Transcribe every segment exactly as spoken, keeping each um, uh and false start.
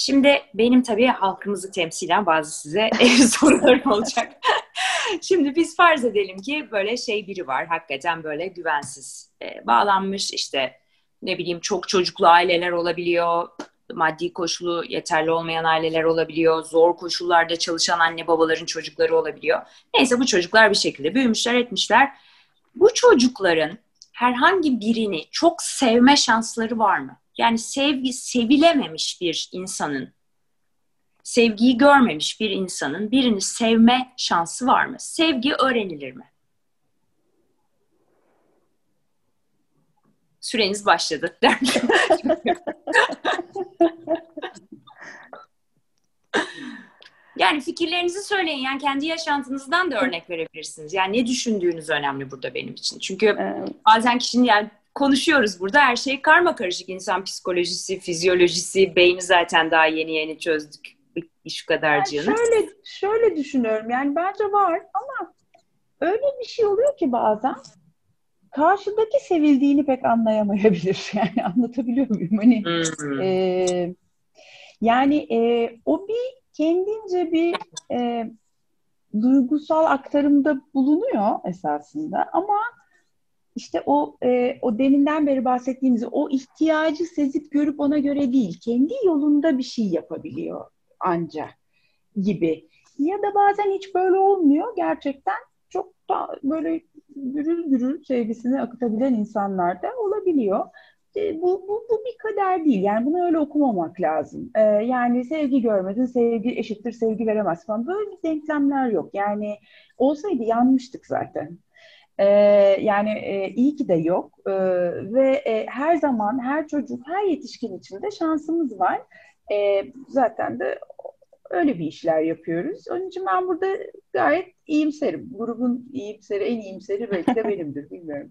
Şimdi benim tabii halkımızı temsilen bazı size sorularım olacak. Şimdi biz farz edelim ki böyle şey biri var, hakikaten böyle güvensiz e, bağlanmış, işte ne bileyim çok çocuklu aileler olabiliyor, maddi koşulu yeterli olmayan aileler olabiliyor, zor koşullarda çalışan anne babaların çocukları olabiliyor. Neyse bu çocuklar bir şekilde büyümüşler etmişler. Bu çocukların herhangi birini çok sevme şansları var mı? Yani sevgi sevilememiş bir insanın, sevgiyi görmemiş bir insanın birini sevme şansı var mı? Sevgi öğrenilir mi? Süreniz başladı. Yani fikirlerinizi söyleyin. Yani kendi yaşantınızdan da örnek verebilirsiniz. Yani ne düşündüğünüz önemli burada benim için. Çünkü bazen kişinin yani konuşuyoruz burada. Her şey karma karışık. İnsan psikolojisi, fizyolojisi, beyni zaten daha yeni yeni çözdük. Şu kadarcığınız. Yani şöyle, şöyle düşünüyorum. Yani bence var ama öyle bir şey oluyor ki bazen karşıdaki sevildiğini pek anlayamayabilir. Yani anlatabiliyor muyum? Hani, e, yani e, o bir kendince bir e, duygusal aktarımda bulunuyor esasında ama İşte o e, o deminden beri bahsettiğimiz o ihtiyacı sezip görüp ona göre değil, kendi yolunda bir şey yapabiliyor anca gibi. Ya da bazen hiç böyle olmuyor. Gerçekten çok da böyle gürül gürül sevgisini akıtabilen insanlar da olabiliyor. E, bu, bu, bu bir kader değil. Yani bunu öyle okumamak lazım. E, yani sevgi görmedin, sevgi eşittir, sevgi veremez falan. Böyle bir denklemler yok. Yani olsaydı yanmıştık zaten. Ee, yani e, iyi ki de yok ee, ve e, her zaman her çocuk, her yetişkin için de şansımız var. Ee, zaten de öyle bir işler yapıyoruz. Onun için ben burada gayet iyimserim. Grubun iyimseri, en iyimseri belki de benimdir, bilmiyorum.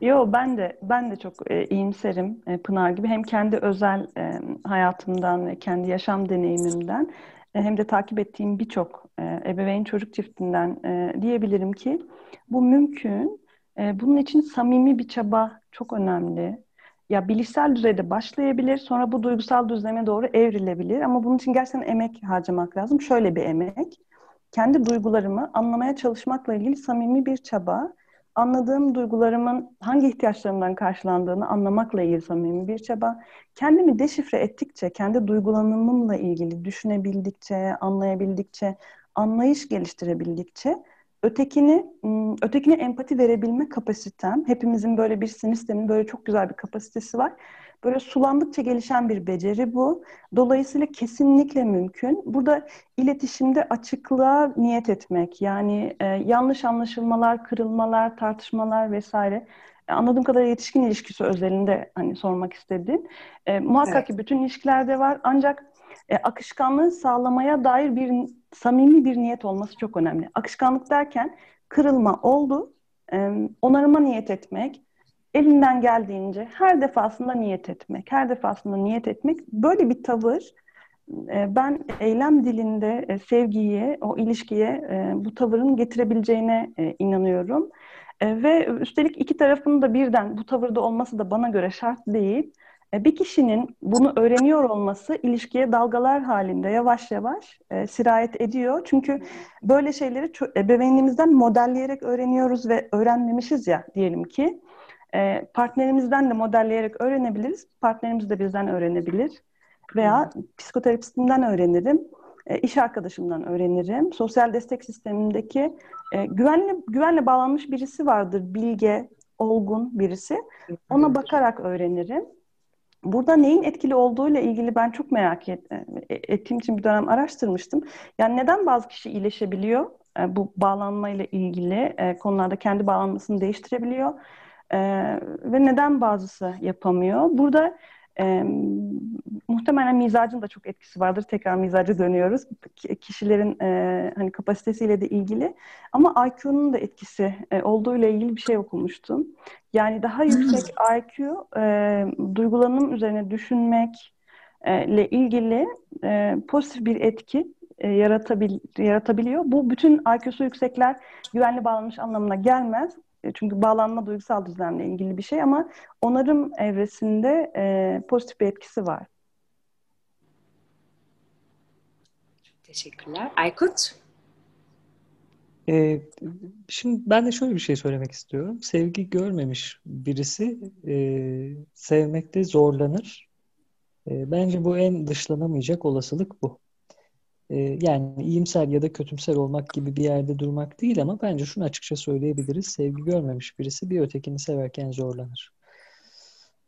Yo, ben de ben de çok e, iyimserim e, Pınar gibi. Hem kendi özel e, hayatımdan ve kendi yaşam deneyimimden e, hem de takip ettiğim birçok e, ebeveyn çocuk çiftinden e, diyebilirim ki bu mümkün. Bunun için samimi bir çaba çok önemli. Ya bilişsel düzeyde başlayabilir, sonra bu duygusal düzleme doğru evrilebilir. Ama bunun için gerçekten emek harcamak lazım. Şöyle bir emek. Kendi duygularımı anlamaya çalışmakla ilgili samimi bir çaba. Anladığım duygularımın hangi ihtiyaçlarımdan karşılandığını anlamakla ilgili samimi bir çaba. Kendimi deşifre ettikçe, kendi duygulanımımla ilgili düşünebildikçe, anlayabildikçe, anlayış geliştirebildikçe Ötekini, ötekine empati verebilme kapasitem. Hepimizin böyle bir sinir sisteminin böyle çok güzel bir kapasitesi var. Böyle sulandıkça gelişen bir beceri bu. Dolayısıyla kesinlikle mümkün. Burada iletişimde açıklığa niyet etmek. Yani e, yanlış anlaşılmalar, kırılmalar, tartışmalar vesaire. Anladığım kadarıyla yetişkin ilişkisi özelinde hani sormak istediğin. E, muhakkak evet. Ki bütün ilişkilerde var. Ancak e, akışkanlığı sağlamaya dair bir samimi bir niyet olması çok önemli. Akışkanlık derken kırılma oldu, onarıma niyet etmek, elinden geldiğince her defasında niyet etmek, her defasında niyet etmek. Böyle bir tavır, ben eylem dilinde sevgiye, o ilişkiye bu tavırın getirebileceğine inanıyorum. Ve üstelik iki tarafın da birden bu tavırda olması da bana göre şart değil. Bir kişinin bunu öğreniyor olması ilişkiye dalgalar halinde yavaş yavaş e, sirayet ediyor. Çünkü böyle şeyleri ço- ebeveynimizden modelleyerek öğreniyoruz ve öğrenmemişiz ya diyelim ki. E, partnerimizden de modelleyerek öğrenebiliriz. Partnerimiz de bizden öğrenebilir. Veya psikoterapistimden öğrenirim. E, iş arkadaşımdan öğrenirim. Sosyal destek sistemindeki e, güvenle, güvenle bağlanmış birisi vardır. Bilge, olgun birisi. Ona bakarak öğrenirim. Burada neyin etkili olduğuyla ilgili ben çok merak et, ettiğim için bir dönem araştırmıştım. Yani neden bazı kişi iyileşebiliyor? Bu bağlanmayla ilgili konularda kendi bağlanmasını değiştirebiliyor. Ve neden bazısı yapamıyor? Burada e, muhtemelen mizacın da çok etkisi vardır. Tekrar mizaca dönüyoruz. Kişilerin e, hani kapasitesiyle de ilgili. Ama I Q'nun da etkisi e, olduğuyla ilgili bir şey okumuştum. Yani daha yüksek I Q e, duygulanım üzerine düşünmekle ilgili e, pozitif bir etki e, yaratabil- yaratabiliyor. Bu bütün I Q'su yüksekler güvenli bağlanmış anlamına gelmez. Çünkü bağlanma duygusal düzlemle ilgili bir şey ama onarım evresinde e, pozitif bir etkisi var. Teşekkürler. Aykut? Ee, şimdi ben de şöyle bir şey söylemek istiyorum. Sevgi görmemiş birisi e, sevmekte zorlanır. E, bence bu en dışlanamayacak olasılık bu. E, yani iyimser ya da kötümser olmak gibi bir yerde durmak değil ama bence şunu açıkça söyleyebiliriz. Sevgi görmemiş birisi bir ötekini severken zorlanır.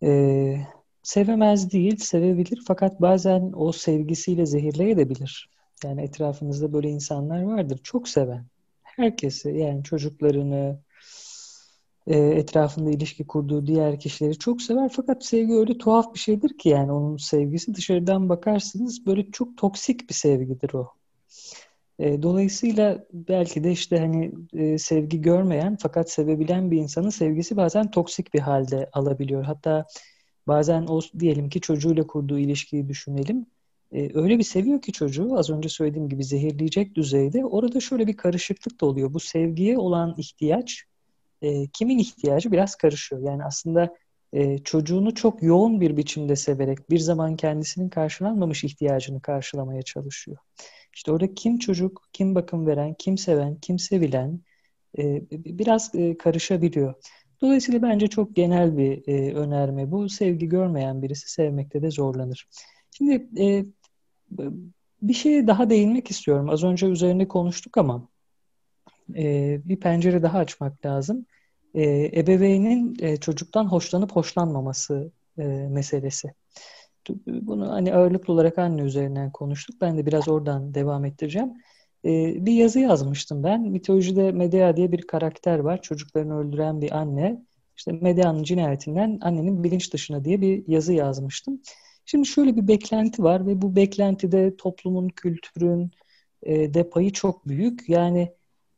E, sevemez değil, sevebilir fakat bazen o sevgisiyle zehirleyebilir. Yani etrafınızda böyle insanlar vardır. Çok seven. Herkesi, yani çocuklarını, etrafında ilişki kurduğu diğer kişileri çok sever. Fakat sevgi öyle tuhaf bir şeydir ki yani onun sevgisi dışarıdan bakarsınız böyle çok toksik bir sevgidir o. Dolayısıyla belki de işte hani sevgi görmeyen fakat sevebilen bir insanın sevgisi bazen toksik bir halde alabiliyor. Hatta bazen o diyelim ki çocuğuyla kurduğu ilişkiyi düşünelim. Öyle bir seviyor ki çocuğu, az önce söylediğim gibi zehirleyecek düzeyde. Orada şöyle bir karışıklık da oluyor. Bu sevgiye olan ihtiyaç, e, kimin ihtiyacı biraz karışıyor. Yani aslında e, çocuğunu çok yoğun bir biçimde severek bir zaman kendisinin karşılanmamış ihtiyacını karşılamaya çalışıyor. İşte orada kim çocuk, kim bakım veren, kim seven, kim sevilen e, biraz e, karışabiliyor. Dolayısıyla bence çok genel bir e, önerme bu. Sevgi görmeyen birisi sevmekte de zorlanır. Şimdi e, bir şeye daha değinmek istiyorum. Az önce üzerine konuştuk ama e, bir pencere daha açmak lazım. E, ebeveynin e, çocuktan hoşlanıp hoşlanmaması e, meselesi. Bunu hani ağırlıklı olarak anne üzerinden konuştuk. Ben de biraz oradan devam ettireceğim. E, bir yazı yazmıştım ben. Mitolojide Medea diye bir karakter var. Çocuklarını öldüren bir anne. İşte Medea'nın cinayetinden annenin bilinç dışına diye bir yazı yazmıştım. Şimdi şöyle bir beklenti var ve bu beklentide toplumun, kültürün e, de payı çok büyük. Yani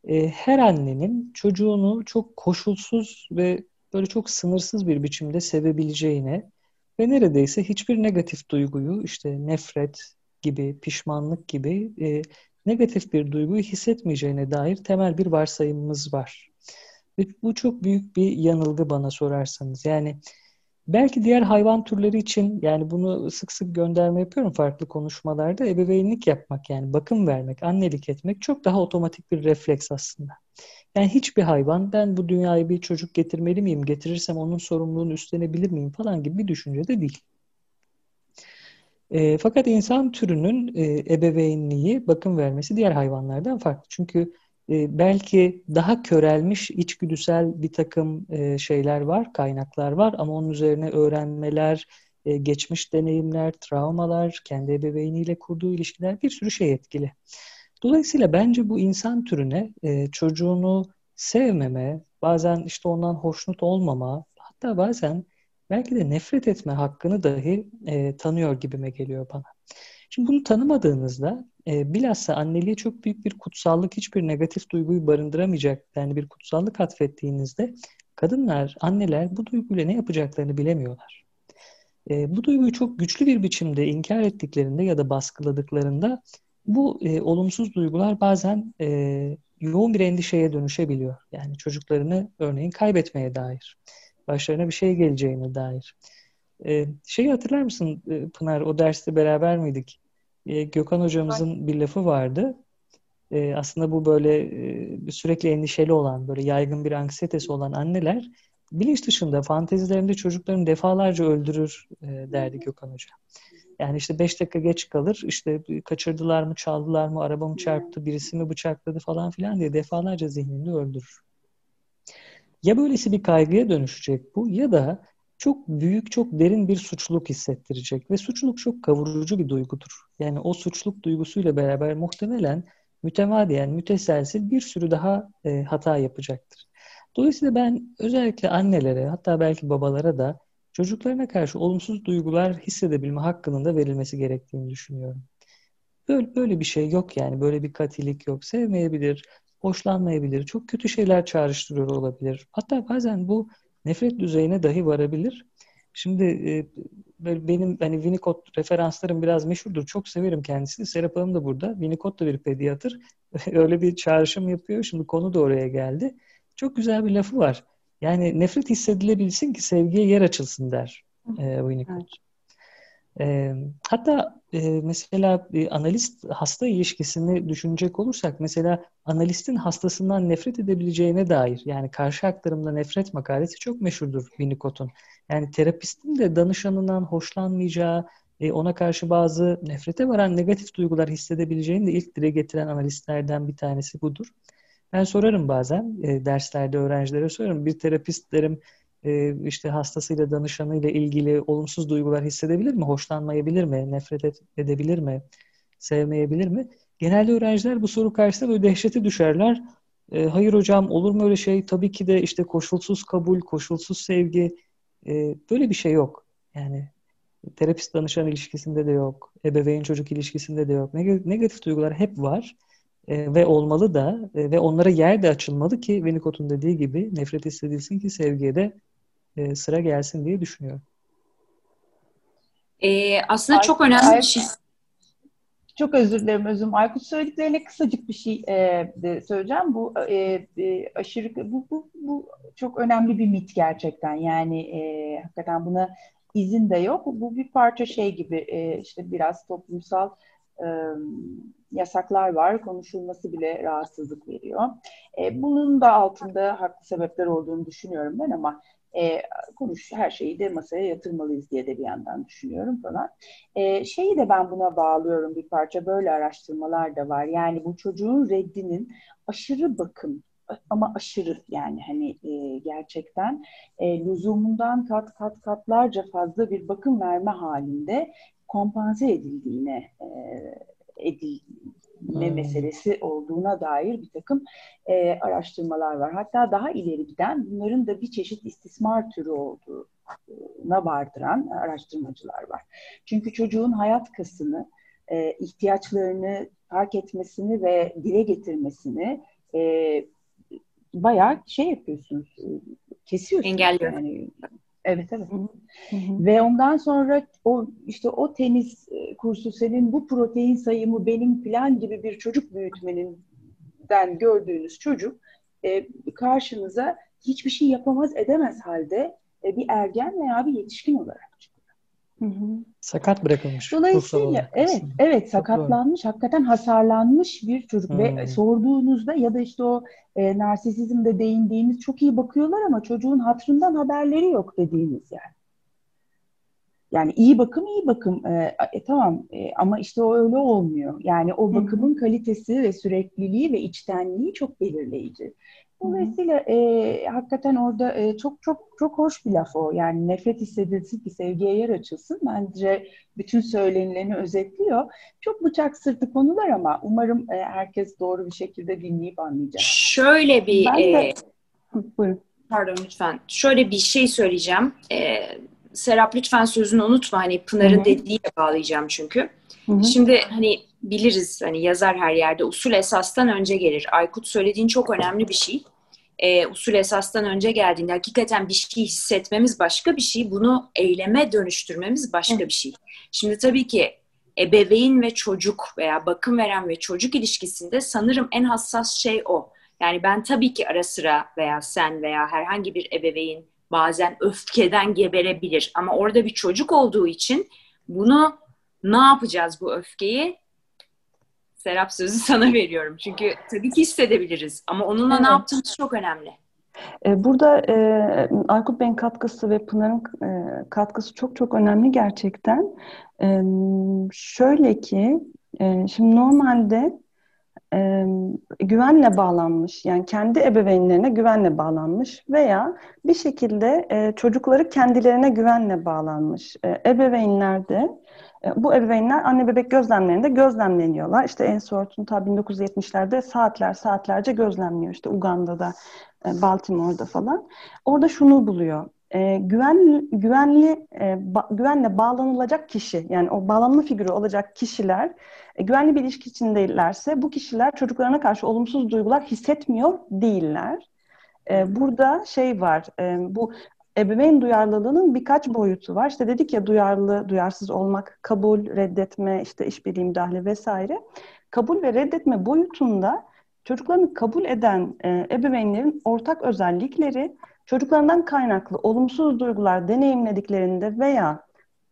e, her annenin çocuğunu çok koşulsuz ve böyle çok sınırsız bir biçimde sevebileceğine ve neredeyse hiçbir negatif duyguyu, işte nefret gibi, pişmanlık gibi e, negatif bir duyguyu hissetmeyeceğine dair temel bir varsayımımız var. Ve bu çok büyük bir yanılgı bana sorarsanız. Yani belki diğer hayvan türleri için, yani bunu sık sık gönderme yapıyorum farklı konuşmalarda, ebeveynlik yapmak, yani bakım vermek, annelik etmek çok daha otomatik bir refleks aslında. Yani hiçbir hayvan, ben bu dünyaya bir çocuk getirmeli miyim, getirirsem onun sorumluluğunu üstlenebilir miyim falan gibi bir düşünce de değil. E, fakat insan türünün e, ebeveynliği, bakım vermesi diğer hayvanlardan farklı. Çünkü e, belki daha körelmiş içgüdüsel bir takım e, şeyler var, kaynaklar var ama onun üzerine öğrenmeler, e, geçmiş deneyimler, travmalar, kendi ebeveyniyle kurduğu ilişkiler, bir sürü şey etkili. Dolayısıyla bence bu insan türüne e, çocuğunu sevmeme, bazen işte ondan hoşnut olmama, hatta bazen belki de nefret etme hakkını dahi e, tanıyor gibime geliyor bana. Şimdi bunu tanımadığınızda e, bilhassa anneliğe çok büyük bir kutsallık, hiçbir negatif duyguyu barındıramayacak, yani bir kutsallık atfettiğinizde kadınlar, anneler bu duyguyla ne yapacaklarını bilemiyorlar. E, bu duyguyu çok güçlü bir biçimde inkar ettiklerinde ya da baskıladıklarında bu e, olumsuz duygular bazen e, yoğun bir endişeye dönüşebiliyor. Yani çocuklarını örneğin kaybetmeye dair, başlarına bir şey geleceğine dair. Ee, şeyi hatırlar mısın Pınar? O derste beraber miydik? Ee, Gökhan hocamızın bir lafı vardı. Ee, aslında bu böyle e, sürekli endişeli olan, böyle yaygın bir anksiyetesi olan anneler bilinç dışında fantezilerinde çocuklarını defalarca öldürür e, derdi Gökhan Hoca. Yani işte beş dakika geç kalır, işte kaçırdılar mı, çaldılar mı, araba mı çarptı, birisi mi bıçakladı falan filan diye defalarca zihninde öldürür. Ya böylesi bir kaygıya dönüşecek bu ya da çok büyük, çok derin bir suçluluk hissettirecek. Ve suçluluk çok kavurucu bir duygudur. Yani o suçluluk duygusuyla beraber muhtemelen mütemadiyen, müteselsil bir sürü daha e, hata yapacaktır. Dolayısıyla ben özellikle annelere, hatta belki babalara da çocuklarına karşı olumsuz duygular hissedebilme hakkının da verilmesi gerektiğini düşünüyorum. Böyle, böyle bir şey yok yani. Böyle bir katilik yok. Sevmeyebilir, hoşlanmayabilir, çok kötü şeyler çağrıştırıyor olabilir. Hatta bazen bu nefret düzeyine dahi varabilir. Şimdi e, benim hani Winnicott referanslarım biraz meşhurdur. Çok severim kendisini. Serap Hanım da burada. Winnicott da bir pediatr. Öyle bir çağrışım yapıyor. Şimdi konu da oraya geldi. Çok güzel bir lafı var. Yani nefret hissedilebilsin ki sevgiye yer açılsın der e, Winnicott. Evet. E, hatta e, mesela e, analist hasta ilişkisini düşünecek olursak, mesela analistin hastasından nefret edebileceğine dair, yani karşı aktarımda nefret makalesi çok meşhurdur Winnicott'un. Yani terapistin de danışanından hoşlanmayacağı, e, ona karşı bazı nefrete varan negatif duygular hissedebileceğini de ilk dile getiren analistlerden bir tanesi budur. Ben sorarım bazen e, derslerde öğrencilere sorarım, bir terapist derim, işte hastasıyla, danışanıyla ilgili olumsuz duygular hissedebilir mi? Hoşlanmayabilir mi? Nefret edebilir mi? Sevmeyebilir mi? Genelde öğrenciler bu soru karşısında böyle dehşete düşerler. E, hayır hocam, olur mu öyle şey? Tabii ki de işte koşulsuz kabul, koşulsuz sevgi, e, böyle bir şey yok. Yani terapist danışan ilişkisinde de yok. Ebeveyn çocuk ilişkisinde de yok. Neg- negatif duygular hep var. E, ve olmalı da e, ve onlara yer de açılmalı ki Winnicott'un dediği gibi nefret hissedilsin ki sevgiye de sıra gelsin diye düşünüyorum. Ee, aslında Aykut, çok önemli Aykut, bir şey. Çok özür dilerim Özüm. Aykut söylediklerine kısacık bir şey e, de söyleyeceğim. Bu e, e, aşırı bu, bu bu çok önemli bir mit gerçekten. Yani e, hakikaten buna izin de yok. Bu bir parça şey gibi e, işte biraz toplumsal e, yasaklar var. Konuşulması bile rahatsızlık veriyor. E, bunun da altında haklı sebepler olduğunu düşünüyorum ben ama E, konuş her şeyi de masaya yatırmalıyız diye de bir yandan düşünüyorum falan. E, şeyi de ben buna bağlıyorum bir parça. Böyle araştırmalar da var. Yani bu çocuğun reddinin aşırı bakım ama aşırı yani hani e, gerçekten e, lüzumundan kat kat katlarca fazla bir bakım verme halinde kompanse edildiğine e, edildiğine Hmm. meselesi olduğuna dair bir takım e, araştırmalar var. Hatta daha ileri giden bunların da bir çeşit istismar türü olduğuna vardıran araştırmacılar var. Çünkü çocuğun hayat kasını, e, ihtiyaçlarını fark etmesini ve dile getirmesini e, bayağı şey yapıyorsunuz, kesiyorsunuz. Engelliyor. Yani, evet evet. Hı hı. Ve ondan sonra o işte o tenis kursu senin, bu protein sayımı benim plan gibi bir çocuk büyütmeninden gördüğünüz çocuk e, karşınıza hiçbir şey yapamaz edemez halde e, bir ergen veya bir yetişkin olarak çıkıyor. Hı hı. Sakat bırakılmış. Dolayısıyla evet evet sakatlanmış, doğru. Hakikaten hasarlanmış bir çocuk hı. Ve sorduğunuzda ya da işte o E, narsisizmde değindiğimiz çok iyi bakıyorlar ama çocuğun hatırından haberleri yok dediğimiz yani. Yani iyi bakım iyi bakım e, e, tamam e, ama işte o öyle olmuyor. Yani o bakımın Hı-hı. kalitesi ve sürekliliği ve içtenliği çok belirleyici. Dolayısıyla e, hakikaten orada e, çok çok çok hoş bir laf o. Yani nefret hissedilsin ki sevgiye yer açılsın. Bence bütün söylenileni özetliyor. Çok bıçak sırtı konular ama umarım e, herkes doğru bir şekilde dinleyip anlayacak. Şöyle bir ben de... e, buyurun. Pardon lütfen. Şöyle bir şey söyleyeceğim. E, Serap lütfen sözünü unutma. Hani Pınar'ın Hı-hı. dediğiyle bağlayacağım çünkü. Hı-hı. Şimdi hani biliriz hani yazar her yerde usul esastan önce gelir. Aykut söylediğin çok önemli bir şey. E, usul esastan önce geldiğinde hakikaten bir şey hissetmemiz başka bir şey, bunu eyleme dönüştürmemiz başka bir şey. Şimdi tabii ki ebeveyn ve çocuk veya bakım veren ve çocuk ilişkisinde sanırım en hassas şey o. Yani ben tabii ki ara sıra veya sen veya herhangi bir ebeveyn bazen öfkeden geberebilir ama orada bir çocuk olduğu için bunu ne yapacağız bu öfkeyi? Serap sözü sana veriyorum. Çünkü tabii ki hissedebiliriz ama onunla evet. Ne yaptığımız çok önemli. Burada e, Aykut Bey'in katkısı ve Pınar'ın e, katkısı çok çok önemli gerçekten. E, şöyle ki, e, şimdi normalde e, güvenle bağlanmış, yani kendi ebeveynlerine güvenle bağlanmış veya bir şekilde e, çocukları kendilerine güvenle bağlanmış e, ebeveynlerde bu ebeveynler anne bebek gözlemlerinde gözlemleniyorlar. İşte en sortun ta bin dokuz yüz yetmişlerde saatler saatlerce gözlemliyor. İşte Uganda'da, Baltimore'da falan. Orada şunu buluyor. E, güven, güvenli, e, ba, güvenle bağlanılacak kişi, yani o bağlanma figürü olacak kişiler e, güvenli bir ilişki içindeylerse bu kişiler çocuklarına karşı olumsuz duygular hissetmiyor değiller. E, burada şey var, e, bu ebeveyn duyarlılığının birkaç boyutu var. İşte dedik ya, duyarlı, duyarsız olmak, kabul, reddetme, işte işbirliği, müdahale vesaire. Kabul ve reddetme boyutunda çocuklarını kabul eden e, ebeveynlerin ortak özellikleri, çocuklarından kaynaklı olumsuz duygular deneyimlediklerinde veya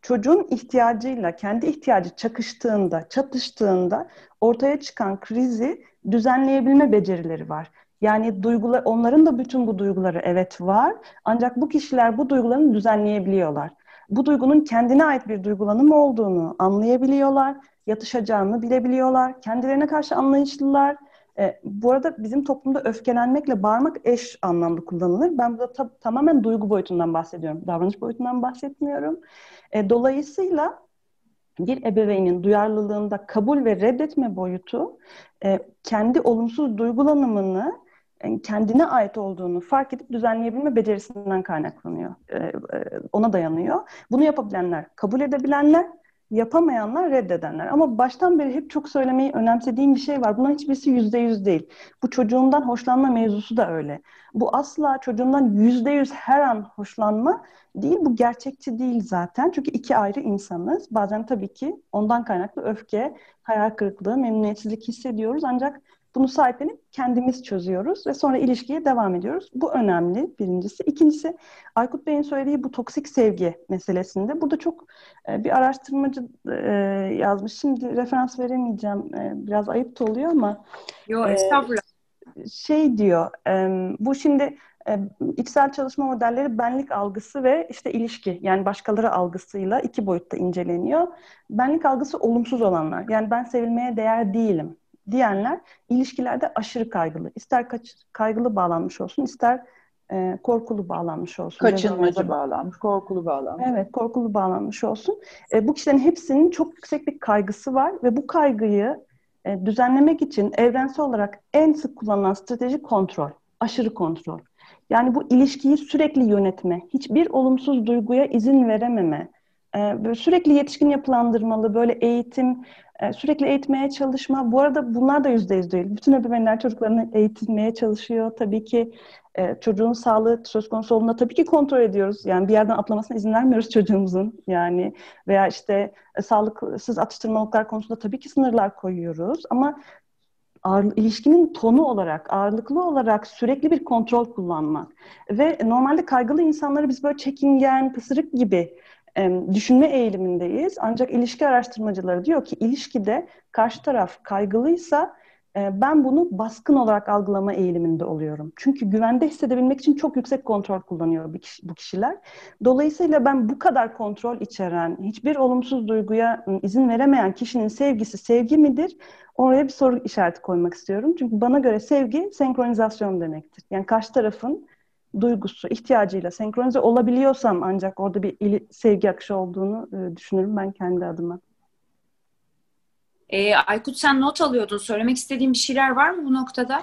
çocuğun ihtiyacıyla kendi ihtiyacı çakıştığında, çatıştığında ortaya çıkan krizi düzenleyebilme becerileri var. Yani duygular, onların da bütün bu duyguları evet var. Ancak bu kişiler bu duygularını düzenleyebiliyorlar. Bu duygunun kendine ait bir duygulanım olduğunu anlayabiliyorlar. Yatışacağını bilebiliyorlar. Kendilerine karşı anlayışlılar. E, bu arada bizim toplumda öfkelenmekle bağırmak eş anlamlı kullanılır. Ben burada ta- tamamen duygu boyutundan bahsediyorum. Davranış boyutundan bahsetmiyorum. E, dolayısıyla bir ebeveynin duyarlılığında kabul ve reddetme boyutu e, kendi olumsuz duygulanımını yani kendine ait olduğunu fark edip düzenleyebilme becerisinden kaynaklanıyor. E, e, ona dayanıyor. Bunu yapabilenler, kabul edebilenler, yapamayanlar, reddedenler. Ama baştan beri hep çok söylemeyi önemsediğim bir şey var. Bunların hiçbirisi yüzde yüz değil. Bu çocuğumdan hoşlanma mevzusu da öyle. Bu asla çocuğumdan yüzde yüz her an hoşlanma değil. Bu gerçekçi değil zaten. Çünkü iki ayrı insanız. Bazen tabii ki ondan kaynaklı öfke, hayal kırıklığı, memnuniyetsizlik hissediyoruz. Ancak bunu sahiplenip kendimiz çözüyoruz ve sonra ilişkiye devam ediyoruz. Bu önemli birincisi. İkincisi Aykut Bey'in söylediği bu toksik sevgi meselesinde. Burada çok bir araştırmacı yazmış. Şimdi referans veremeyeceğim. Biraz ayıp da oluyor ama. Yok, estağfurullah. Şey diyor, bu şimdi içsel çalışma modelleri benlik algısı ve işte ilişki, yani başkaları algısıyla iki boyutta inceleniyor. Benlik algısı olumsuz olanlar. Yani ben sevilmeye değer değilim diyenler ilişkilerde aşırı kaygılı. İster kaç, kaygılı bağlanmış olsun, ister e, korkulu bağlanmış olsun. Kaçınmacı bağlanmış, korkulu bağlanmış. Evet, korkulu bağlanmış olsun. E, bu kişilerin hepsinin çok yüksek bir kaygısı var ve bu kaygıyı e, düzenlemek için evrensel olarak en sık kullanılan strateji kontrol, aşırı kontrol. Yani bu ilişkiyi sürekli yönetme, hiçbir olumsuz duyguya izin verememe, e, sürekli yetişkin yapılandırmalı, böyle eğitim, sürekli eğitmeye çalışma. Bu arada bunlar da yüzde yüz değil. Bütün ebeveynler çocuklarını eğitmeye çalışıyor. Tabii ki e, çocuğun sağlığı söz konusu olduğunda tabii ki kontrol ediyoruz. Yani bir yerden atlamasına izin vermiyoruz çocuğumuzun. Yani veya işte e, sağlıksız atıştırmalıklar konusunda tabii ki sınırlar koyuyoruz. Ama ağır, ilişkinin tonu olarak, ağırlıklı olarak sürekli bir kontrol kullanmak. Ve normalde kaygılı insanları biz böyle çekingen, pısırık gibi düşünme eğilimindeyiz. Ancak ilişki araştırmacıları diyor ki ilişkide karşı taraf kaygılıysa ben bunu baskın olarak algılama eğiliminde oluyorum. Çünkü güvende hissedebilmek için çok yüksek kontrol kullanıyor bu kişiler. Dolayısıyla ben bu kadar kontrol içeren, hiçbir olumsuz duyguya izin veremeyen kişinin sevgisi sevgi midir? Oraya bir soru işareti koymak istiyorum. Çünkü bana göre sevgi senkronizasyon demektir. Yani karşı tarafın duygusu, ihtiyacıyla senkronize olabiliyorsam ancak orada bir ili, sevgi akışı olduğunu e, düşünürüm ben kendi adıma. E, Aykut, sen not alıyordun. Söylemek istediğin bir şeyler var mı bu noktada?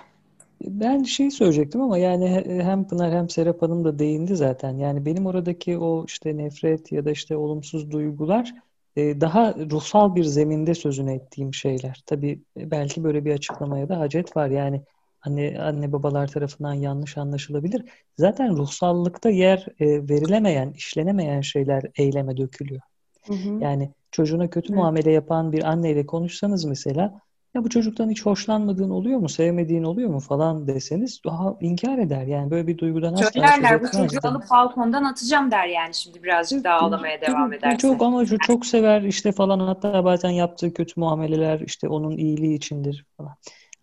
Ben şey söyleyecektim ama yani hem Pınar hem Serap Hanım da değindi zaten. Yani benim oradaki o işte nefret ya da işte olumsuz duygular e, daha ruhsal bir zeminde sözünü ettiğim şeyler. Tabii belki böyle bir açıklamaya da hacet var. Yani Anne, anne babalar tarafından yanlış anlaşılabilir. Zaten ruhsallıkta yer e, verilemeyen, işlenemeyen şeyler eyleme dökülüyor. Hı hı. Yani çocuğuna kötü hı. muamele yapan bir anneyle konuşsanız mesela, ya bu çocuktan hiç hoşlanmadığın oluyor mu, sevmediğin oluyor mu falan deseniz daha inkar eder. Yani böyle bir duygudan asla söz etmez. Söylerler, bu çocuğu alıp balkondan atacağım der yani şimdi birazcık daha ağlamaya devam ederse. Çok ama çok sever işte falan, hatta bazen yaptığı kötü muameleler işte onun iyiliği içindir falan.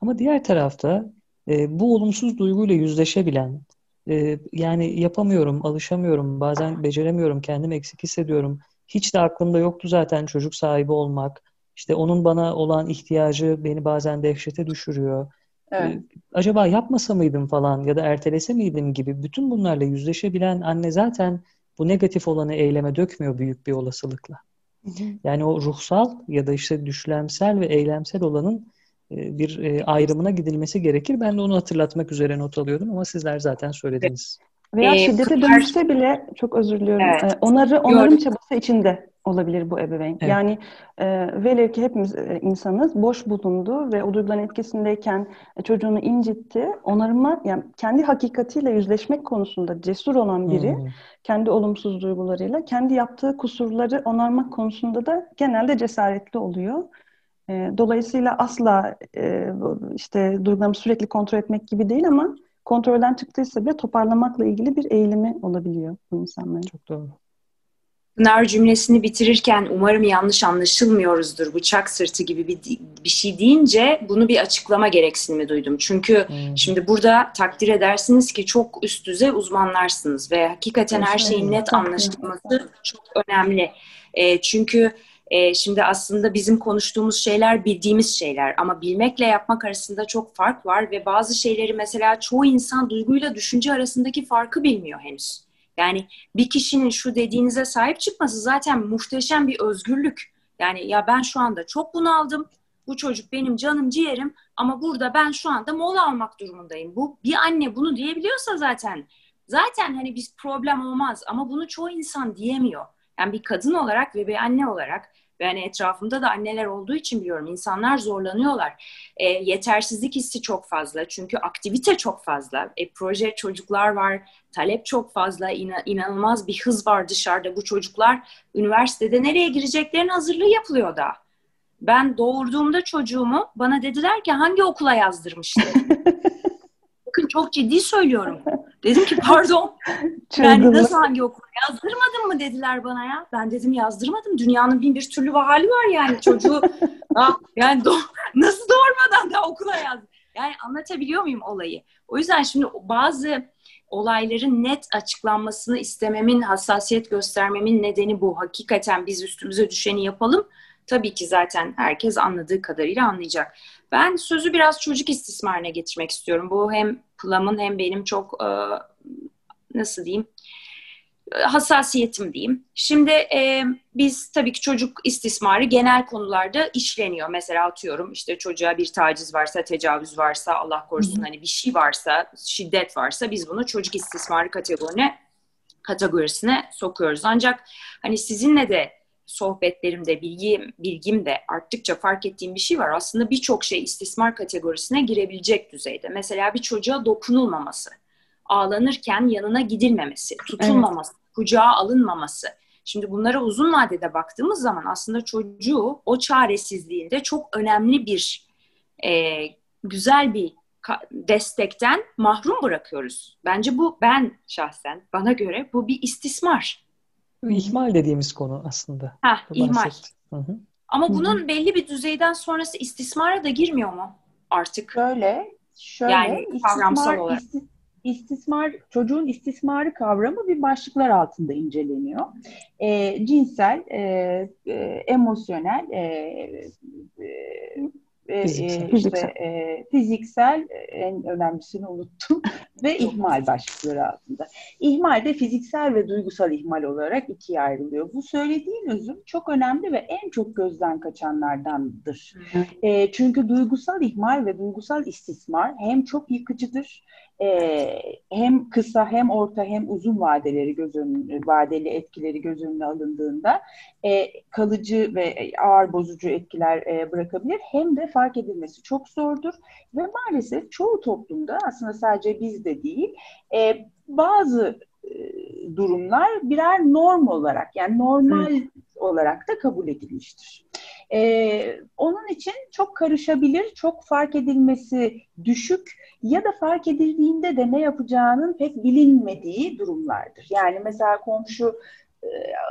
Ama diğer tarafta E, bu olumsuz duyguyla yüzleşebilen, e, yani yapamıyorum, alışamıyorum, bazen beceremiyorum, kendim eksik hissediyorum. Hiç de aklımda yoktu zaten çocuk sahibi olmak. İşte onun bana olan ihtiyacı beni bazen dehşete düşürüyor. Evet. E, acaba yapmasa mıydım falan ya da ertelese miydim gibi bütün bunlarla yüzleşebilen anne zaten bu negatif olanı eyleme dökmüyor büyük bir olasılıkla. Yani o ruhsal ya da işte düşlemsel ve eylemsel olanın bir ayrımına gidilmesi gerekir. Ben de onu hatırlatmak üzere not alıyordum ama sizler zaten söylediniz. Veya ee, şiddete Pınar... dönüşse bile, çok özür diliyorum, evet. Onarı, onarım çabası içinde olabilir bu ebeveyn. Evet. Yani e, velev ki hepimiz e, insanız, boş bulundu ve o duyguların etkisindeyken e, çocuğunu incitti. Onarıma, yani kendi hakikatiyle yüzleşmek konusunda cesur olan biri, hmm. kendi olumsuz duygularıyla, kendi yaptığı kusurları onarmak konusunda da genelde cesaretli oluyor. Dolayısıyla asla işte duygularımı sürekli kontrol etmek gibi değil ama kontrolden çıktıysa bile toparlamakla ilgili bir eğilimi olabiliyor bu insanların. Çok doğru. Pınar cümlesini bitirirken umarım yanlış anlaşılmıyoruzdur, bıçak sırtı gibi bir, bir şey deyince bunu bir açıklama gereksinimi duydum. Çünkü hmm. şimdi burada takdir edersiniz ki çok üst düzey uzmanlarsınız ve hakikaten her şeyin net anlaşılması çok önemli. E, çünkü e, şimdi aslında bizim konuştuğumuz şeyler bildiğimiz şeyler ama bilmekle yapmak arasında çok fark var ve bazı şeyleri mesela çoğu insan duyguyla düşünce arasındaki farkı bilmiyor henüz. Yani bir kişinin şu dediğinize sahip çıkması zaten muhteşem bir özgürlük. Yani ya ben şu anda çok bunaldım, bu çocuk benim canım ciğerim ama burada ben şu anda mola almak durumundayım. Bu bir anne bunu diyebiliyorsa zaten zaten hani biz problem olmaz ama bunu çoğu insan diyemiyor. Yani bir kadın olarak ve bir anne olarak ve hani etrafımda da anneler olduğu için biliyorum insanlar zorlanıyorlar. E, yetersizlik hissi çok fazla çünkü aktivite çok fazla. E, proje çocuklar var, talep çok fazla, İna, inanılmaz bir hız var dışarıda. Bu çocuklar üniversitede nereye gireceklerin hazırlığı yapılıyor da. Ben doğurduğumda çocuğumu bana dediler ki hangi okula yazdırmıştı? Bakın çok ciddi söylüyorum. Dedim ki pardon, yani nasıl hangi okula yazdırmadın mı dediler bana ya. Ben dedim yazdırmadım. Dünyanın bin bir türlü hali var yani çocuğu. ah, yani do nasıl doğurmadan da okula yazdı. Yani anlatabiliyor muyum olayı? O yüzden şimdi bazı olayların net açıklanmasını istememin, hassasiyet göstermemin nedeni bu. Hakikaten biz üstümüze düşeni yapalım. Tabii ki zaten herkes anladığı kadarıyla anlayacak. Ben sözü biraz çocuk istismarına getirmek istiyorum. Bu hem Plam'ın hem benim çok nasıl diyeyim hassasiyetim diyeyim. Şimdi e, biz tabii ki çocuk istismarı genel konularda işleniyor. Mesela atıyorum işte çocuğa bir taciz varsa, tecavüz varsa, Allah korusun hani bir şey varsa, şiddet varsa biz bunu çocuk istismarı kategorine, kategorisine sokuyoruz. Ancak hani sizinle de sohbetlerimde, bilgim, bilgimde arttıkça fark ettiğim bir şey var. Aslında birçok şey istismar kategorisine girebilecek düzeyde. Mesela bir çocuğa dokunulmaması, ağlanırken yanına gidilmemesi, tutulmaması, evet, kucağa alınmaması. Şimdi bunlara uzun vadede baktığımız zaman aslında çocuğu o çaresizliğinde çok önemli bir e, güzel bir destekten mahrum bırakıyoruz. Bence bu, ben şahsen, bana göre bu bir istismar. İhmal dediğimiz konu aslında. Ha, ihmal. Hı -hı. Ama bunun Hı -hı. belli bir düzeyden sonrası istismara da girmiyor mu artık? Şöyle, şöyle yani kavramsal olarak. İstismar, çocuğun istismarı kavramı bir başlıklar altında inceleniyor. E, cinsel, e, e, emosyonel, e, e, fiziksel, e, işte, e, fiziksel, en önemlisini unuttum ve ihmal başlıkları altında. İhmal de fiziksel ve duygusal ihmal olarak ikiye ayrılıyor. Bu söylediğin özüm çok önemli ve en çok gözden kaçanlardandır. E, çünkü duygusal ihmal ve duygusal istismar hem çok yıkıcıdır. Ee, hem kısa hem orta hem uzun vadeleri göz önüne, vadeli etkileri göz önüne alındığında e, kalıcı ve ağır bozucu etkiler e, bırakabilir. Hem de fark edilmesi çok zordur ve maalesef çoğu toplumda aslında sadece bizde değil e, bazı e, durumlar birer norm olarak yani normal hmm. olarak da kabul edilmiştir. Ee, onun için çok karışabilir, çok fark edilmesi düşük ya da fark edildiğinde de ne yapacağının pek bilinmediği durumlardır. Yani mesela komşu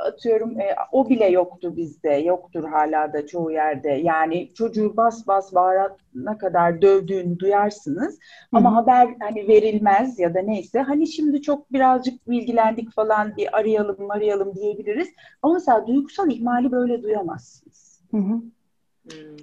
atıyorum o bile yoktu bizde, yoktur hala da çoğu yerde. Yani çocuğu bas bas bağırana kadar dövdüğünü duyarsınız ama Hı-hı. haber hani verilmez ya da neyse. Hani şimdi çok birazcık bilgilendik falan bir arayalım arayalım diyebiliriz. Ama mesela duygusal ihmali böyle duyamazsınız. Hı-hı.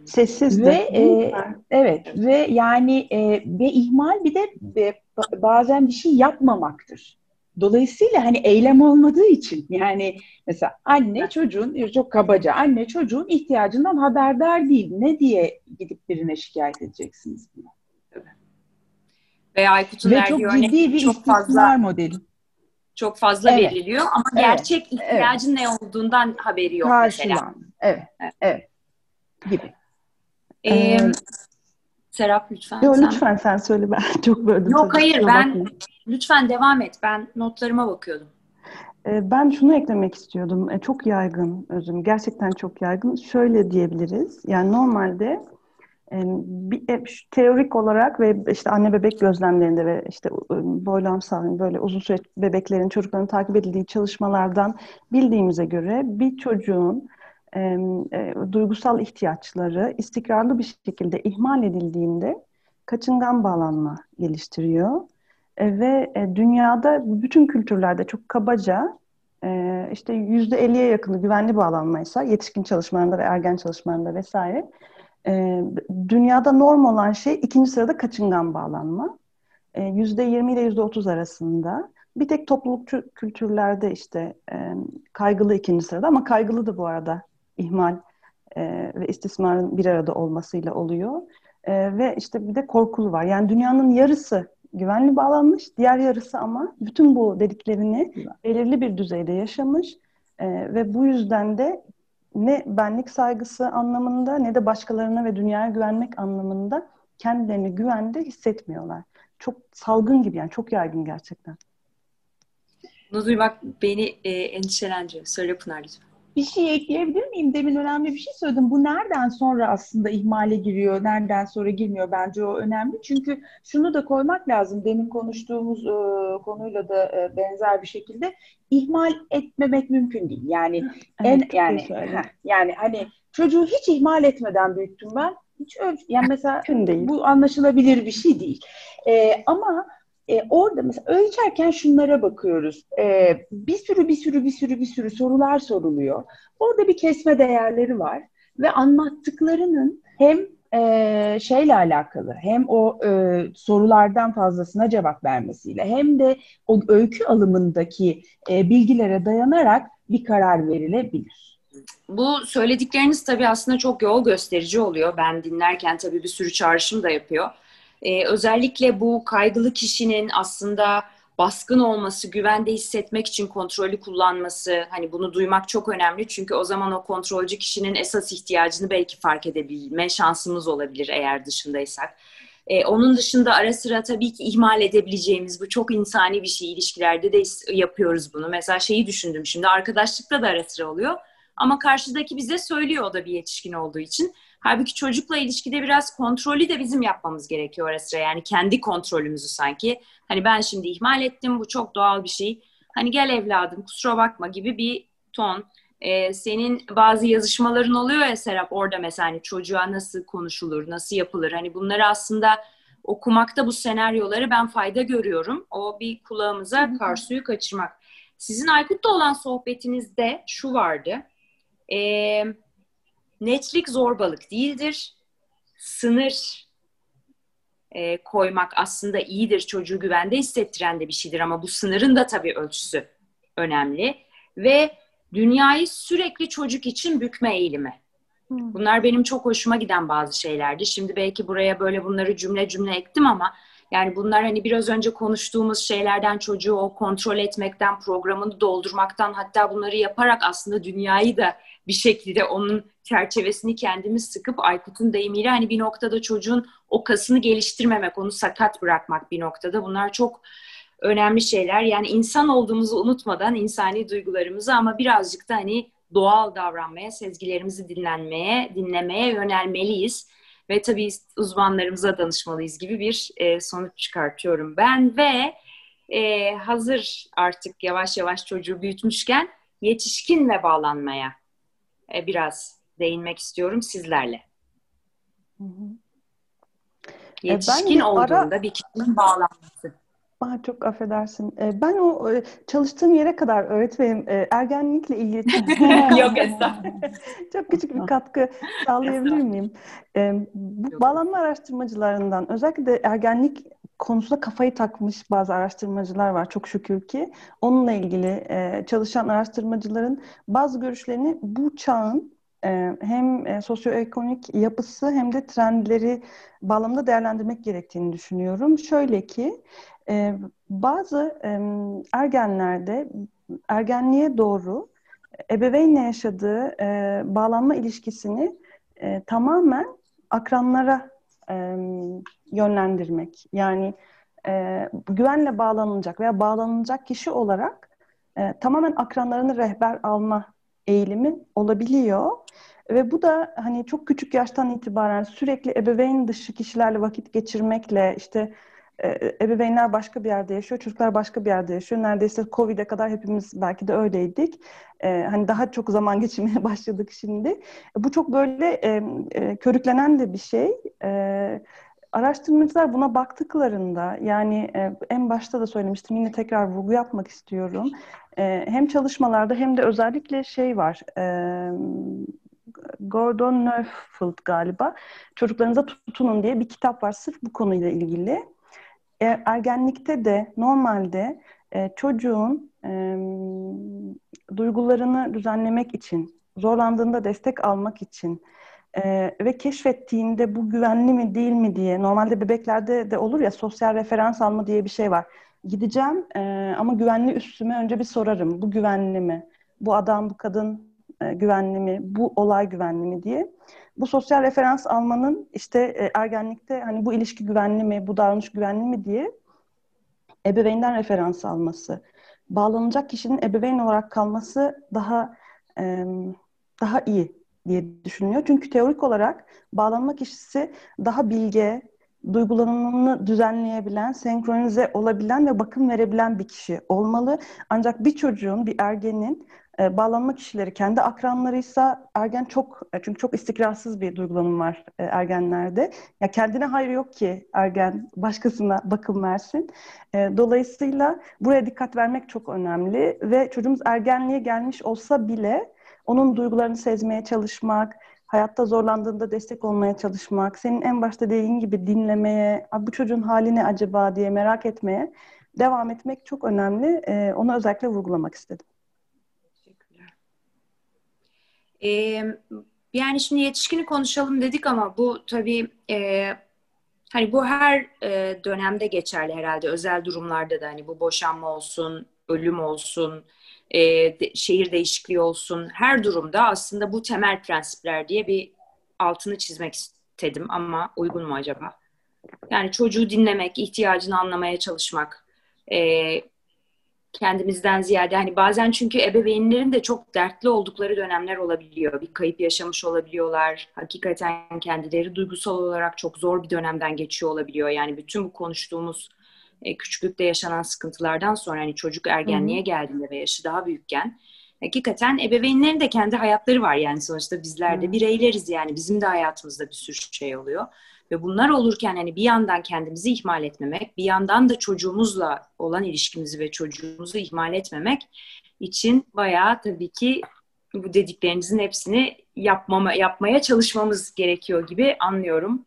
Sessiz ve e, evet ve yani e, ve ihmal bir de e, bazen bir şey yapmamaktır. Dolayısıyla hani eylem olmadığı için yani mesela anne çocuğun çok kabaca anne çocuğun ihtiyacından haberdar değil. Ne diye gidip birine şikayet edeceksiniz bunu? Ve Aykut'un verdiği örnek çok fazla modeli. Çok fazla evet. veriliyor ama evet. gerçek ihtiyacın evet. ne olduğundan haberi yok Karşılan. mesela. Evet. Evet. evet. Gibi. Ee, ee, Serap lütfen. Yo, sen. Lütfen sen söyle ben çok böldüm. Yok sana. hayır ben bakayım. Lütfen devam et. Ben notlarıma bakıyordum. Ben şunu eklemek istiyordum. Çok yaygın özüm. Gerçekten çok yaygın. Şöyle diyebiliriz. Yani normalde teorik olarak ve işte anne bebek gözlemlerinde ve işte boylamsal böyle uzun süre bebeklerin, çocukların takip edildiği çalışmalardan bildiğimize göre bir çocuğun e, e, duygusal ihtiyaçları istikrarlı bir şekilde ihmal edildiğinde kaçıngan bağlanma geliştiriyor. E, ve e, dünyada bütün kültürlerde çok kabaca e, işte yüzde elliye yakını güvenli bağlanmaysa yetişkin çalışmalarında ve ergen çalışmalarında vesaire E, dünyada norm olan şey ikinci sırada kaçıngan bağlanma. E, yüzde yirmi ile yüzde otuz arasında. Bir tek toplulukçu kültürlerde işte e, kaygılı ikinci sırada, ama kaygılı da bu arada ihmal e, ve istismarın bir arada olmasıyla oluyor. E, ve işte bir de korkulu var. Yani dünyanın yarısı güvenli bağlanmış, diğer yarısı ama bütün bu dediklerini belirli bir düzeyde yaşamış e, ve bu yüzden de ne benlik saygısı anlamında ne de başkalarına ve dünyaya güvenmek anlamında kendilerini güvende hissetmiyorlar. Çok salgın gibi, yani çok yaygın gerçekten. Bunu duymak beni e, endişelendiriyor. Söyle Pınar lütfen. Bir şey ekleyebilir miyim? Demin önemli bir şey söyledim. Bu nereden sonra aslında ihmale giriyor, nereden sonra girmiyor, bence o önemli. Çünkü şunu da koymak lazım. Demin konuştuğumuz e, konuyla da e, benzer bir şekilde ihmal etmemek mümkün değil. Yani en evet, yani heh, yani hani çocuğu hiç ihmal etmeden büyüttüm ben. Hiç öyle, yani mesela bu anlaşılabilir bir şey değil. E, ama E, orada mesela ölçerken şunlara bakıyoruz. E, bir sürü bir sürü bir sürü bir sürü sorular soruluyor. Orada bir kesme değerleri var ve anlattıklarının hem e, şeyle alakalı, hem o e, sorulardan fazlasına cevap vermesiyle, hem de o öykü alımındaki e, bilgilere dayanarak bir karar verilebilir. Bu söyledikleriniz tabii aslında çok yol gösterici oluyor. Ben dinlerken tabii bir sürü çağrışım da yapıyor. Ee, özellikle bu kaygılı kişinin aslında baskın olması, güvende hissetmek için kontrolü kullanması, hani bunu duymak çok önemli. Çünkü o zaman o kontrolcü kişinin esas ihtiyacını belki fark edebilme şansımız olabilir eğer dışındaysak. Ee, onun dışında ara sıra tabii ki ihmal edebileceğimiz, bu çok insani bir şey, ilişkilerde de yapıyoruz bunu. Mesela şeyi düşündüm şimdi, arkadaşlıkta da ara sıra oluyor ama karşıdaki bize söylüyor, o da bir yetişkin olduğu için. Halbuki çocukla ilişkide biraz kontrolü de bizim yapmamız gerekiyor ara sıra. Yani kendi kontrolümüzü sanki. Hani ben şimdi ihmal ettim, bu çok doğal bir şey. Hani gel evladım, kusura bakma gibi bir ton. Ee, senin bazı yazışmaların oluyor ya Serap, orada mesela hani çocuğa nasıl konuşulur, nasıl yapılır. Hani bunları aslında okumakta, bu senaryoları ben fayda görüyorum. O bir kulağımıza kar suyu kaçırmak. Sizin Aykut'la olan sohbetinizde şu vardı. Eee... Netlik zorbalık değildir. Sınır e, koymak aslında iyidir. Çocuğu güvende hissettiren de bir şeydir ama bu sınırın da tabii ölçüsü önemli. Ve dünyayı sürekli çocuk için bükme eğilimi. Bunlar benim çok hoşuma giden bazı şeylerdi. Şimdi belki buraya böyle bunları cümle cümle ektim ama yani bunlar hani biraz önce konuştuğumuz şeylerden, çocuğu o kontrol etmekten, programını doldurmaktan, hatta bunları yaparak aslında dünyayı da bir şekilde onun çerçevesini kendimiz sıkıp, Aykut'un deyimiyle hani bir noktada çocuğun okasını geliştirmemek, onu sakat bırakmak bir noktada. Bunlar çok önemli şeyler. Yani insan olduğumuzu unutmadan insani duygularımızı ama birazcık da hani doğal davranmaya, sezgilerimizi dinlenmeye, dinlemeye yönelmeliyiz. Ve tabii uzmanlarımıza danışmalıyız gibi bir e, sonuç çıkartıyorum ben. Ve e, hazır artık yavaş yavaş çocuğu büyütmüşken yetişkinle bağlanmaya e, biraz değinmek istiyorum sizlerle. Hı hı. Yetişkin e, olduğunda ara... bir kişinin bağlanması. Çok affedersin. Ben o çalıştığım yere kadar öğretmenim, ergenlikle ilgili çok, Yok, çok küçük bir katkı sağlayabilir miyim? Bu bağlanma araştırmacılarından, özellikle de ergenlik konusuna kafayı takmış bazı araştırmacılar var çok şükür ki. Onunla ilgili çalışan araştırmacıların bazı görüşlerini bu çağın hem sosyoekonomik yapısı hem de trendleri bağlamında değerlendirmek gerektiğini düşünüyorum. Şöyle ki, Ee, bazı e, ergenlerde ergenliğe doğru ebeveynle yaşadığı e, bağlanma ilişkisini e, tamamen akranlara e, yönlendirmek. Yani e, güvenle bağlanılacak veya bağlanılacak kişi olarak e, tamamen akranlarını rehber alma eğilimi olabiliyor. Ve bu da hani çok küçük yaştan itibaren sürekli ebeveyn dışı kişilerle vakit geçirmekle, işte ebeveynler başka bir yerde yaşıyor, çocuklar başka bir yerde yaşıyor. Neredeyse Covid'e kadar hepimiz belki de öyleydik. Ee, hani daha çok zaman geçirmeye başladık şimdi. Bu çok böyle e, e, körüklenen de bir şey. E, araştırmacılar buna baktıklarında, yani e, en başta da söylemiştim, yine tekrar vurgu yapmak istiyorum. E, hem çalışmalarda hem de özellikle şey var... E, Gordon Neufeld galiba, Çocuklarınıza Tutunun diye bir kitap var sırf bu konuyla ilgili. Ergenlikte de normalde çocuğun e, duygularını düzenlemek için, zorlandığında destek almak için e, ve keşfettiğinde bu güvenli mi değil mi diye, normalde bebeklerde de olur ya, sosyal referans alma diye bir şey var. Gideceğim e, ama güvenli üstüme önce bir sorarım, bu güvenli mi? Bu adam, bu kadın güvenli mi, bu olay güvenli mi diye. Bu sosyal referans almanın işte ergenlikte hani bu ilişki güvenli mi, bu davranış güvenli mi diye ebeveynden referans alması. Bağlanacak kişinin ebeveyn olarak kalması daha daha iyi diye düşünülüyor. Çünkü teorik olarak bağlanma kişisi daha bilge, duygulanımını düzenleyebilen, senkronize olabilen ve bakım verebilen bir kişi olmalı. Ancak bir çocuğun, bir ergenin E, bağlanma kişileri kendi akranlarıysa ergen çok, çünkü çok istikrarsız bir duygulanım var e, ergenlerde. Ya kendine hayır yok ki ergen başkasına bakım versin. E, dolayısıyla buraya dikkat vermek çok önemli ve çocuğumuz ergenliğe gelmiş olsa bile onun duygularını sezmeye çalışmak, hayatta zorlandığında destek olmaya çalışmak, senin en başta dediğin gibi dinlemeye, bu çocuğun hali ne acaba diye merak etmeye devam etmek çok önemli. E, onu özellikle vurgulamak istedim. Yani şimdi yetişkini konuşalım dedik ama bu tabii e, hani bu her e, dönemde geçerli herhalde, özel durumlarda da, hani bu boşanma olsun, ölüm olsun, e, de, şehir değişikliği olsun, her durumda aslında bu temel prensipler diye bir altını çizmek istedim ama uygun mu acaba? Yani çocuğu dinlemek, ihtiyacını anlamaya çalışmak, e, kendimizden ziyade hani bazen, çünkü ebeveynlerin de çok dertli oldukları dönemler olabiliyor. Bir kayıp yaşamış olabiliyorlar. Hakikaten kendileri duygusal olarak çok zor bir dönemden geçiyor olabiliyor. Yani bütün bu konuştuğumuz e, küçüklükte yaşanan sıkıntılardan sonra hani çocuk ergenliğe geldiğinde ve yaşı daha büyükken hakikaten ebeveynlerin de kendi hayatları var. Yani sonuçta bizler de bireyleriz, yani bizim de hayatımızda bir sürü şey oluyor. Ve bunlar olurken hani bir yandan kendimizi ihmal etmemek, bir yandan da çocuğumuzla olan ilişkimizi ve çocuğumuzu ihmal etmemek için bayağı tabii ki bu dediklerinizin hepsini yapmama, yapmaya çalışmamız gerekiyor gibi anlıyorum.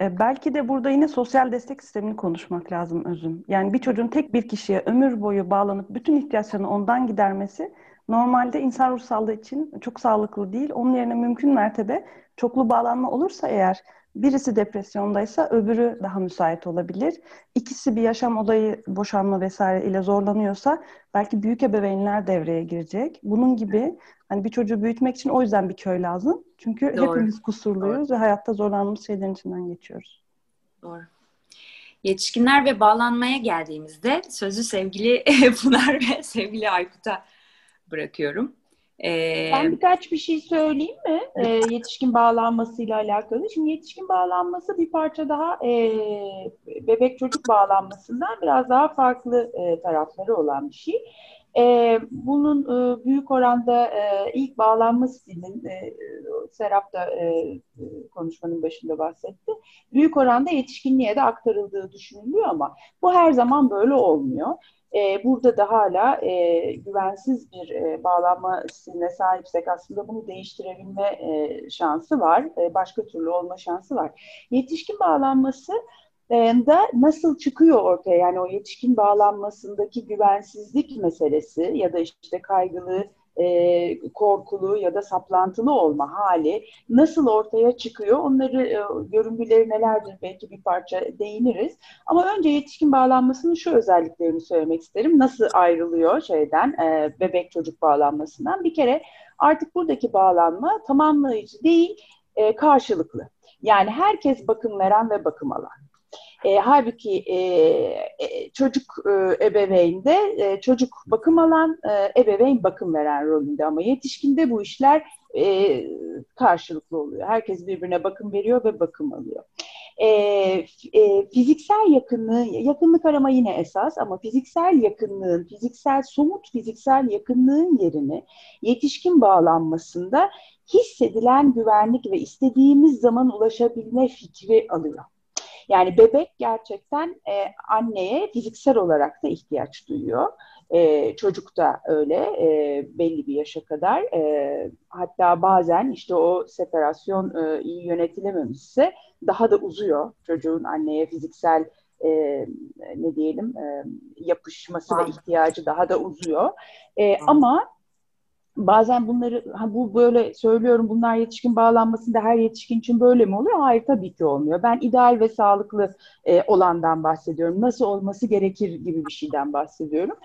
Belki de burada yine sosyal destek sistemini konuşmak lazım Özüm. Yani bir çocuğun tek bir kişiye ömür boyu bağlanıp bütün ihtiyaçlarını ondan gidermesi normalde insan ruh sağlığı için çok sağlıklı değil. Onun yerine mümkün mertebe çoklu bağlanma olursa eğer, birisi depresyondaysa öbürü daha müsait olabilir. İkisi bir yaşam olayı, boşanma vesaire ile zorlanıyorsa belki büyük ebeveynler devreye girecek. Bunun gibi hani bir çocuğu büyütmek için o yüzden bir köy lazım. Çünkü Doğru. hepimiz kusurluyuz Doğru. ve hayatta zorlandığımız şeylerin içinden geçiyoruz. Doğru. Yetişkinler ve bağlanmaya geldiğimizde sözü sevgili Pınar ve sevgili Aykut'a bırakıyorum. Ben birkaç bir şey söyleyeyim mi? E, yetişkin bağlanmasıyla alakalı. Şimdi yetişkin bağlanması bir parça daha e, bebek çocuk bağlanmasından biraz daha farklı e, tarafları olan bir şey. E, bunun e, büyük oranda e, ilk bağlanma stilinin, e, Serap da e, konuşmanın başında bahsetti, büyük oranda yetişkinliğe de aktarıldığı düşünülüyor ama bu her zaman böyle olmuyor. Burada da hala e, güvensiz bir e, bağlanma stiline sahipsek aslında bunu değiştirebilme e, şansı var. E, başka türlü olma şansı var. Yetişkin bağlanması e, da nasıl çıkıyor ortaya? Yani o yetişkin bağlanmasındaki güvensizlik meselesi ya da işte kaygılı, E, korkulu ya da saplantılı olma hali nasıl ortaya çıkıyor? Onları, e, görüngüleri nelerdir belki bir parça değiniriz. Ama önce yetişkin bağlanmasının şu özelliklerini söylemek isterim. Nasıl ayrılıyor şeyden, e, bebek çocuk bağlanmasından? Bir kere artık buradaki bağlanma tamamlayıcı değil, e, karşılıklı. Yani herkes bakım veren ve bakım alan. E, halbuki e, e, çocuk e, ebeveyinde e, çocuk bakım alan, e, ebeveyn bakım veren rolünde, ama yetişkinde bu işler e, karşılıklı oluyor. Herkes birbirine bakım veriyor ve bakım alıyor. E, e, fiziksel yakınlığı, yakınlık arama yine esas, ama fiziksel yakınlığın, fiziksel somut fiziksel yakınlığın yerini yetişkin bağlanmasında hissedilen güvenlik ve istediğimiz zaman ulaşabilme fikri alıyor. Yani bebek gerçekten e, anneye fiziksel olarak da ihtiyaç duyuyor. E, çocuk da öyle e, belli bir yaşa kadar. E, hatta bazen işte o separasyon e, iyi yönetilememişse daha da uzuyor çocuğun anneye fiziksel e, ne diyelim e, yapışması ve ihtiyacı daha da uzuyor. E, ama bazen bunları, ha bu böyle söylüyorum, bunlar yetişkin bağlanmasında her yetişkin için böyle mi oluyor? Hayır, tabii ki olmuyor. Ben ideal ve sağlıklı e, olandan bahsediyorum. Nasıl olması gerekir gibi bir şeyden bahsediyorum.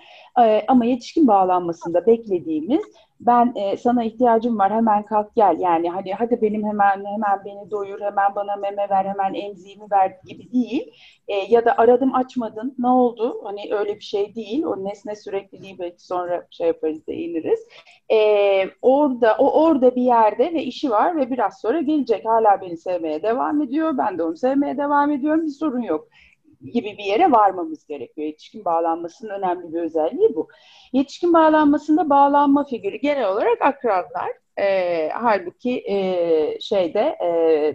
E, ama yetişkin bağlanmasında beklediğimiz, ben e, sana ihtiyacım var, hemen kalk gel. Yani hani hadi benim hemen hemen beni doyur, hemen bana meme ver, hemen emziğimi ver gibi değil. E, ya da aradım açmadın, ne oldu? Hani öyle bir şey değil. O nesne sürekliliği belki sonra şey yaparız, değiniriz. E, orada, o orada bir yerde ve işi var ve biraz sonra gelecek. Hala beni sevmeye devam ediyor. Ben de onu sevmeye devam ediyorum. Bir sorun yok gibi bir yere varmamız gerekiyor. Yetişkin bağlanmasının önemli bir özelliği bu. Yetişkin bağlanmasında bağlanma figürü genel olarak akranlar. E, halbuki e, şeyde e,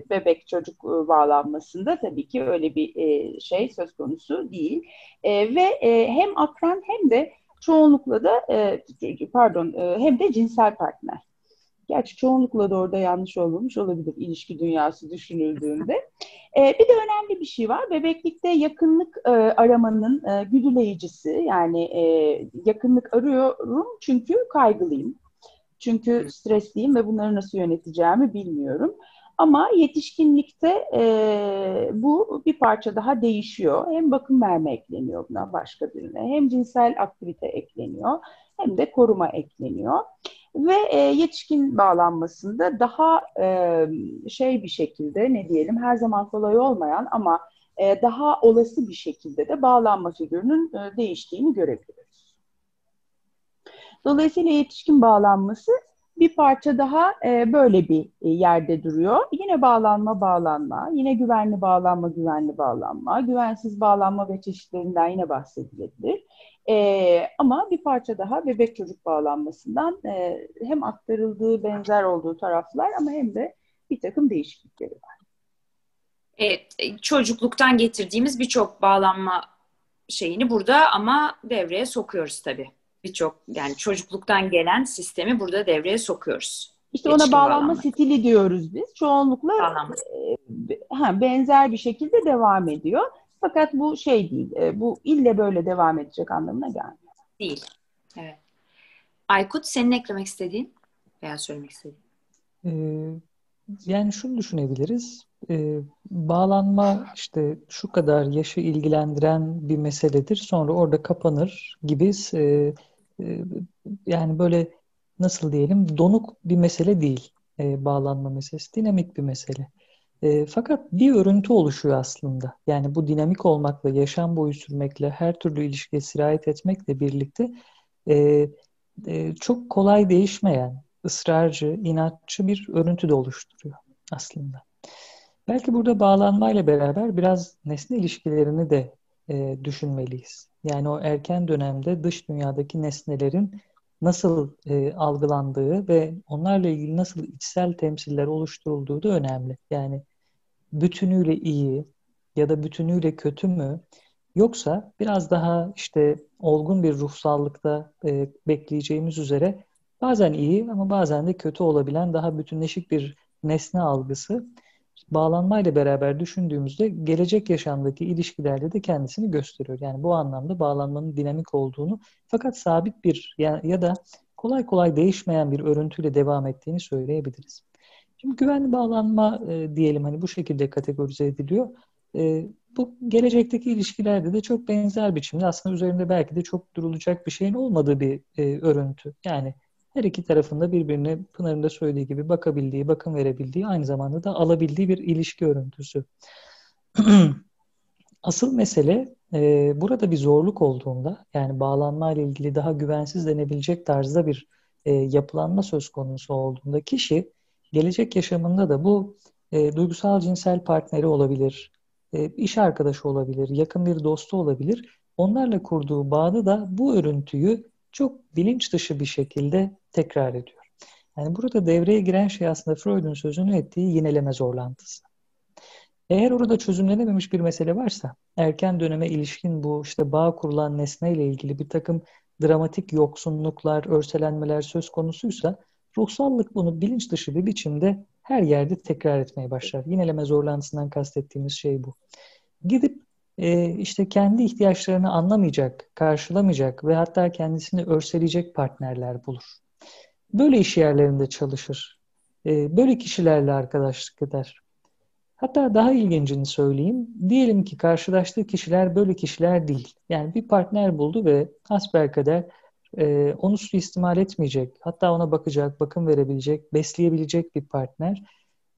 bebek çocuk bağlanmasında tabii ki öyle bir e, şey söz konusu değil. E, ve e, hem akran hem de çoğunlukla da e, pardon e, hem de cinsel partner. Gerçi çoğunlukla da orada yanlış olmamış olabilir ilişki dünyası düşünüldüğünde. Ee, bir de önemli bir şey var. Bebeklikte yakınlık e, aramanın e, güdüleyicisi. Yani e, yakınlık arıyorum çünkü kaygılıyım. Çünkü stresliyim ve bunları nasıl yöneteceğimi bilmiyorum. Ama yetişkinlikte e, bu bir parça daha değişiyor. Hem bakım verme ekleniyor buna, başka birine. Hem cinsel aktivite ekleniyor. Hem de koruma ekleniyor. Ve e, yetişkin bağlanmasında daha e, şey bir şekilde, ne diyelim, her zaman kolay olmayan ama e, daha olası bir şekilde de bağlanma figürünün e, değiştiğini görebiliriz. Dolayısıyla yetişkin bağlanması bir parça daha e, böyle bir yerde duruyor. Yine bağlanma bağlanma, yine güvenli bağlanma güvenli bağlanma, güvensiz bağlanma ve çeşitlerinden yine bahsedilebilir. Ee, ama bir parça daha bebek çocuk bağlanmasından e, hem aktarıldığı, benzer olduğu taraflar, ama hem de bir takım değişiklikleri var. Evet, çocukluktan getirdiğimiz birçok bağlanma şeyini burada ama devreye sokuyoruz tabii. Birçok, yani çocukluktan gelen sistemi burada devreye sokuyoruz. İşte ona bağlanma, bağlanma stili diyoruz biz. Çoğunlukla e, ha, benzer bir şekilde devam ediyor. Fakat bu şey değil, bu ille böyle devam edecek anlamına gelmiyor. Değil. Evet. Aykut, senin eklemek istediğin veya söylemek istediğin? Ee, yani şunu düşünebiliriz. Ee, bağlanma işte şu kadar yaşı ilgilendiren bir meseledir. Sonra orada kapanır gibi. E, e, yani böyle nasıl diyelim, donuk bir mesele değil. E, bağlanma meselesi dinamik bir mesele. E, fakat bir örüntü oluşuyor aslında. Yani bu dinamik olmakla, yaşam boyu sürmekle, her türlü ilişkiye sirayet etmekle birlikte e, e, çok kolay değişmeyen, ısrarcı, inatçı bir örüntü de oluşturuyor aslında. Belki burada bağlanmayla beraber biraz nesne ilişkilerini de e, düşünmeliyiz. Yani o erken dönemde dış dünyadaki nesnelerin nasıl e, algılandığı ve onlarla ilgili nasıl içsel temsiller oluşturulduğu da önemli. Yani bütünüyle iyi ya da bütünüyle kötü mü? Yoksa biraz daha işte olgun bir ruhsallıkta e, bekleyeceğimiz üzere bazen iyi ama bazen de kötü olabilen daha bütünleşik bir nesne algısı bağlanmayla beraber düşündüğümüzde gelecek yaşamdaki ilişkilerde de kendisini gösteriyor. Yani bu anlamda bağlanmanın dinamik olduğunu, fakat sabit bir ya, ya da kolay kolay değişmeyen bir örüntüyle devam ettiğini söyleyebiliriz. Şimdi güvenli bağlanma e, diyelim, hani bu şekilde kategorize ediliyor. E, bu gelecekteki ilişkilerde de çok benzer biçimde aslında üzerinde belki de çok durulacak bir şeyin olmadığı bir e, örüntü. Yani her iki tarafında birbirine, Pınar'ın da söylediği gibi, bakabildiği, bakım verebildiği, aynı zamanda da alabildiği bir ilişki örüntüsü. Asıl mesele e, burada bir zorluk olduğunda, yani bağlanmayla ilgili daha güvensiz denebilecek tarzda bir e, yapılanma söz konusu olduğunda kişi gelecek yaşamında da bu e, duygusal cinsel partneri olabilir, e, iş arkadaşı olabilir, yakın bir dostu olabilir. Onlarla kurduğu bağda da bu örüntüyü çok bilinç dışı bir şekilde tekrar ediyor. Yani burada devreye giren şey aslında Freud'un sözünü ettiği yineleme zorlantısı. Eğer orada çözümlenememiş bir mesele varsa, erken döneme ilişkin bu işte bağ kurulan nesneyle ilgili bir takım dramatik yoksunluklar, örselenmeler söz konusuysa, ruhsallık bunu bilinç dışı bir biçimde her yerde tekrar etmeye başlar. Yineleme zorlantısından kastettiğimiz şey bu. Gidip e, işte kendi ihtiyaçlarını anlamayacak, karşılamayacak ve hatta kendisini örseleyecek partnerler bulur. Böyle iş yerlerinde çalışır. E, böyle kişilerle arkadaşlık eder. Hatta daha ilgincini söyleyeyim. Diyelim ki karşılaştığı kişiler böyle kişiler değil. Yani bir partner buldu ve hasbelkader e, onu suistimal etmeyecek, hatta ona bakacak, bakım verebilecek, besleyebilecek bir partner.